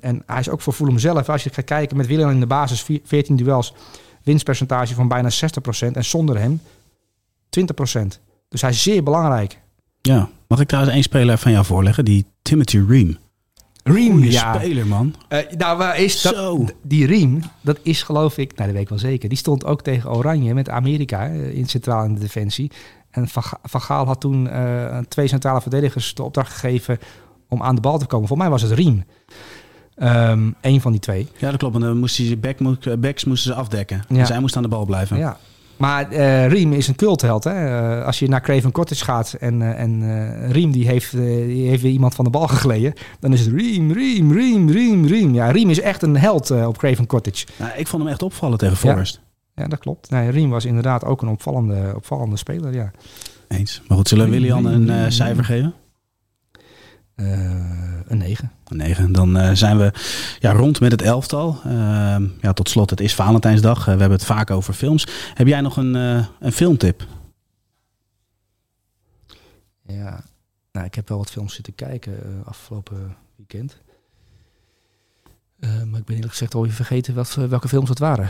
En hij is ook voor Fulham zelf. Als je gaat kijken met Willian in de basis, 14 duels. Winstpercentage van bijna 60%. En zonder hem 20%. Dus hij is zeer belangrijk. Ja, mag ik trouwens 1 speler van jou voorleggen? Die Timothy Ream. Goeie speler, man. Die Ream, dat is geloof ik, dat weet ik wel zeker. Die stond ook tegen Oranje met Amerika in centraal in de defensie. En Van Gaal had toen 2 centrale verdedigers de opdracht gegeven om aan de bal te komen. Voor mij was het Ream. 1 van die 2. Ja, dat klopt. En dan moesten ze backs moesten ze afdekken. Ja. Dus hij moest aan de bal blijven. Ja. Maar Ream is een cultheld. Hè? Als je naar Craven Cottage gaat en Ream die heeft weer iemand van de bal gegleden. Dan is het Ream. Ja, Ream is echt een held op Craven Cottage. Nou, ik vond hem echt opvallen tegen Forest. Ja, dat klopt. Nee, Ream was inderdaad ook een opvallende speler, ja. Eens. Maar goed, zullen Willian een cijfer geven? Een 9. Een 9. Dan zijn we rond met het elftal. Tot slot, het is Valentijnsdag. We hebben het vaak over films. Heb jij nog een filmtip? Ja, ik heb wel wat films zitten kijken afgelopen weekend. Maar ik ben eerlijk gezegd alweer vergeten welke films dat waren.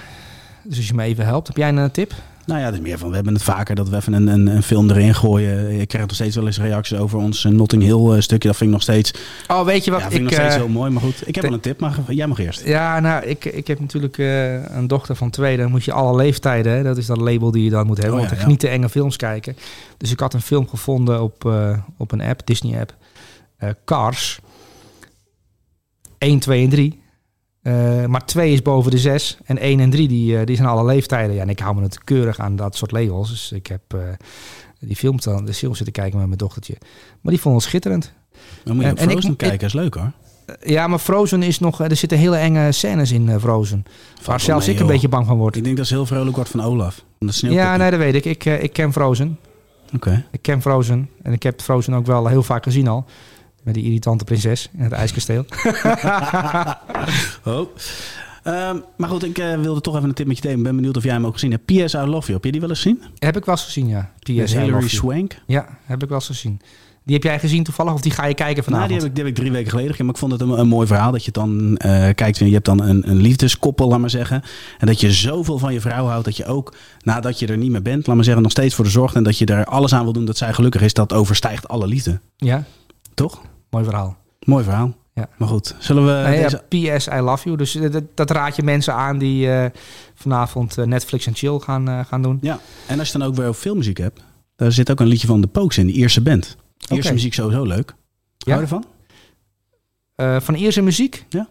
Dus als je me even helpt, heb jij een tip? Nou ja, het is meer van, we hebben het vaker dat we even een film erin gooien. Ik krijg nog steeds wel eens reacties over ons Notting Hill stukje. Dat vind ik nog steeds... Oh, weet je wat? Ja, vind ik nog steeds heel mooi. Maar goed, ik heb wel een tip, maar jij mag eerst. Ja, ik heb natuurlijk een dochter van 2. Dan moet je alle leeftijden, hè? Dat is dat label die je dan moet hebben. Want ik niet te enge films kijken. Dus ik had een film gevonden op een app, Disney-app. Cars. 1, 2 en 3. Maar 2 is boven de 6 en 1 en 3 die zijn alle leeftijden. Ja, en ik hou me het keurig aan dat soort labels. Dus ik heb die film zitten kijken met mijn dochtertje. Maar die vond het schitterend. Dan moet je Frozen kijken, is leuk hoor. Ja, maar Frozen is nog... Er zitten hele enge scènes in Frozen. Waar zelfs ik een beetje bang van word. Ik denk dat ze heel vrolijk wordt van Olaf. Ja, nee, dat weet ik. Ik ken Frozen. Oké. Ik ken Frozen. En ik heb Frozen ook wel heel vaak gezien al. Met die irritante prinses in het ijskasteel. Oh. Maar goed, ik wilde toch even een tip met je delen. Ik ben benieuwd of jij hem ook gezien hebt. P.S. I Love You. Heb je die wel eens gezien? Heb ik wel eens gezien, ja. P.S. Hilary Swank? Ja, heb ik wel eens gezien. Die heb jij gezien toevallig of die ga je kijken vanavond? Nou, die heb ik 3 weken geleden gekeken. Maar ik vond het een mooi verhaal dat je dan kijkt. En je hebt dan een liefdeskoppel, laat maar zeggen. En dat je zoveel van je vrouw houdt dat je ook nadat je er niet meer bent, laat maar zeggen, nog steeds voor de zorgt. En dat je er alles aan wil doen dat zij gelukkig is. Dat overstijgt alle liefde. Ja. Toch? Mooi verhaal. Ja. Maar goed, zullen we... P.S. I Love You. Dus dat raad je mensen aan die vanavond Netflix en chill gaan doen. Ja, en als je dan ook weer over filmmuziek hebt... Daar zit ook een liedje van The Pokes in, de Ierse band. Ierse muziek sowieso leuk. Ja? Hou je ervan? Van Ierse muziek? Ja.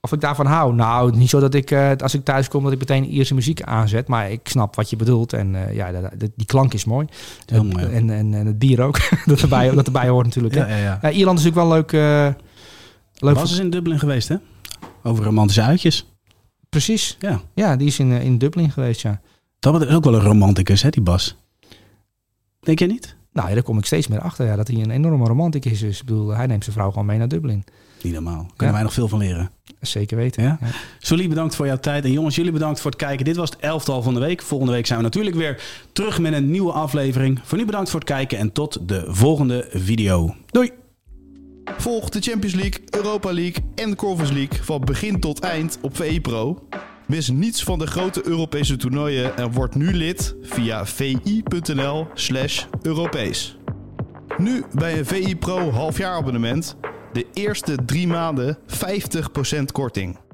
Of ik daarvan hou? Nou, niet zo dat ik, als ik thuis kom, dat ik meteen Ierse muziek aanzet. Maar ik snap wat je bedoelt. En die klank is mooi. Heel mooi. En het bier ook. dat erbij hoort natuurlijk. Ja. Ierland is natuurlijk wel leuk. Bas is in Dublin geweest, hè? Over romantische uitjes. Precies. Ja, die is in Dublin geweest, ja. Dat is ook wel een romanticus, hè, die Bas? Denk jij niet? Nou, ja, daar kom ik steeds meer achter. Ja, dat hij een enorme romanticus is. Ik bedoel, hij neemt zijn vrouw gewoon mee naar Dublin. Niet normaal. Kunnen wij nog veel van leren. Zeker weten. Ja? Ja. Sully, bedankt voor jouw tijd. En jongens, jullie bedankt voor het kijken. Dit was het 11tal van de week. Volgende week zijn we natuurlijk weer terug met een nieuwe aflevering. Voor nu bedankt voor het kijken en tot de volgende video. Doei! Volg de Champions League, Europa League en de Conference League van begin tot eind op VI Pro. Mis niets van de grote Europese toernooien en word nu lid via vi.nl/Europees. Nu bij een VI Pro halfjaarabonnement de eerste 3 maanden 50% korting.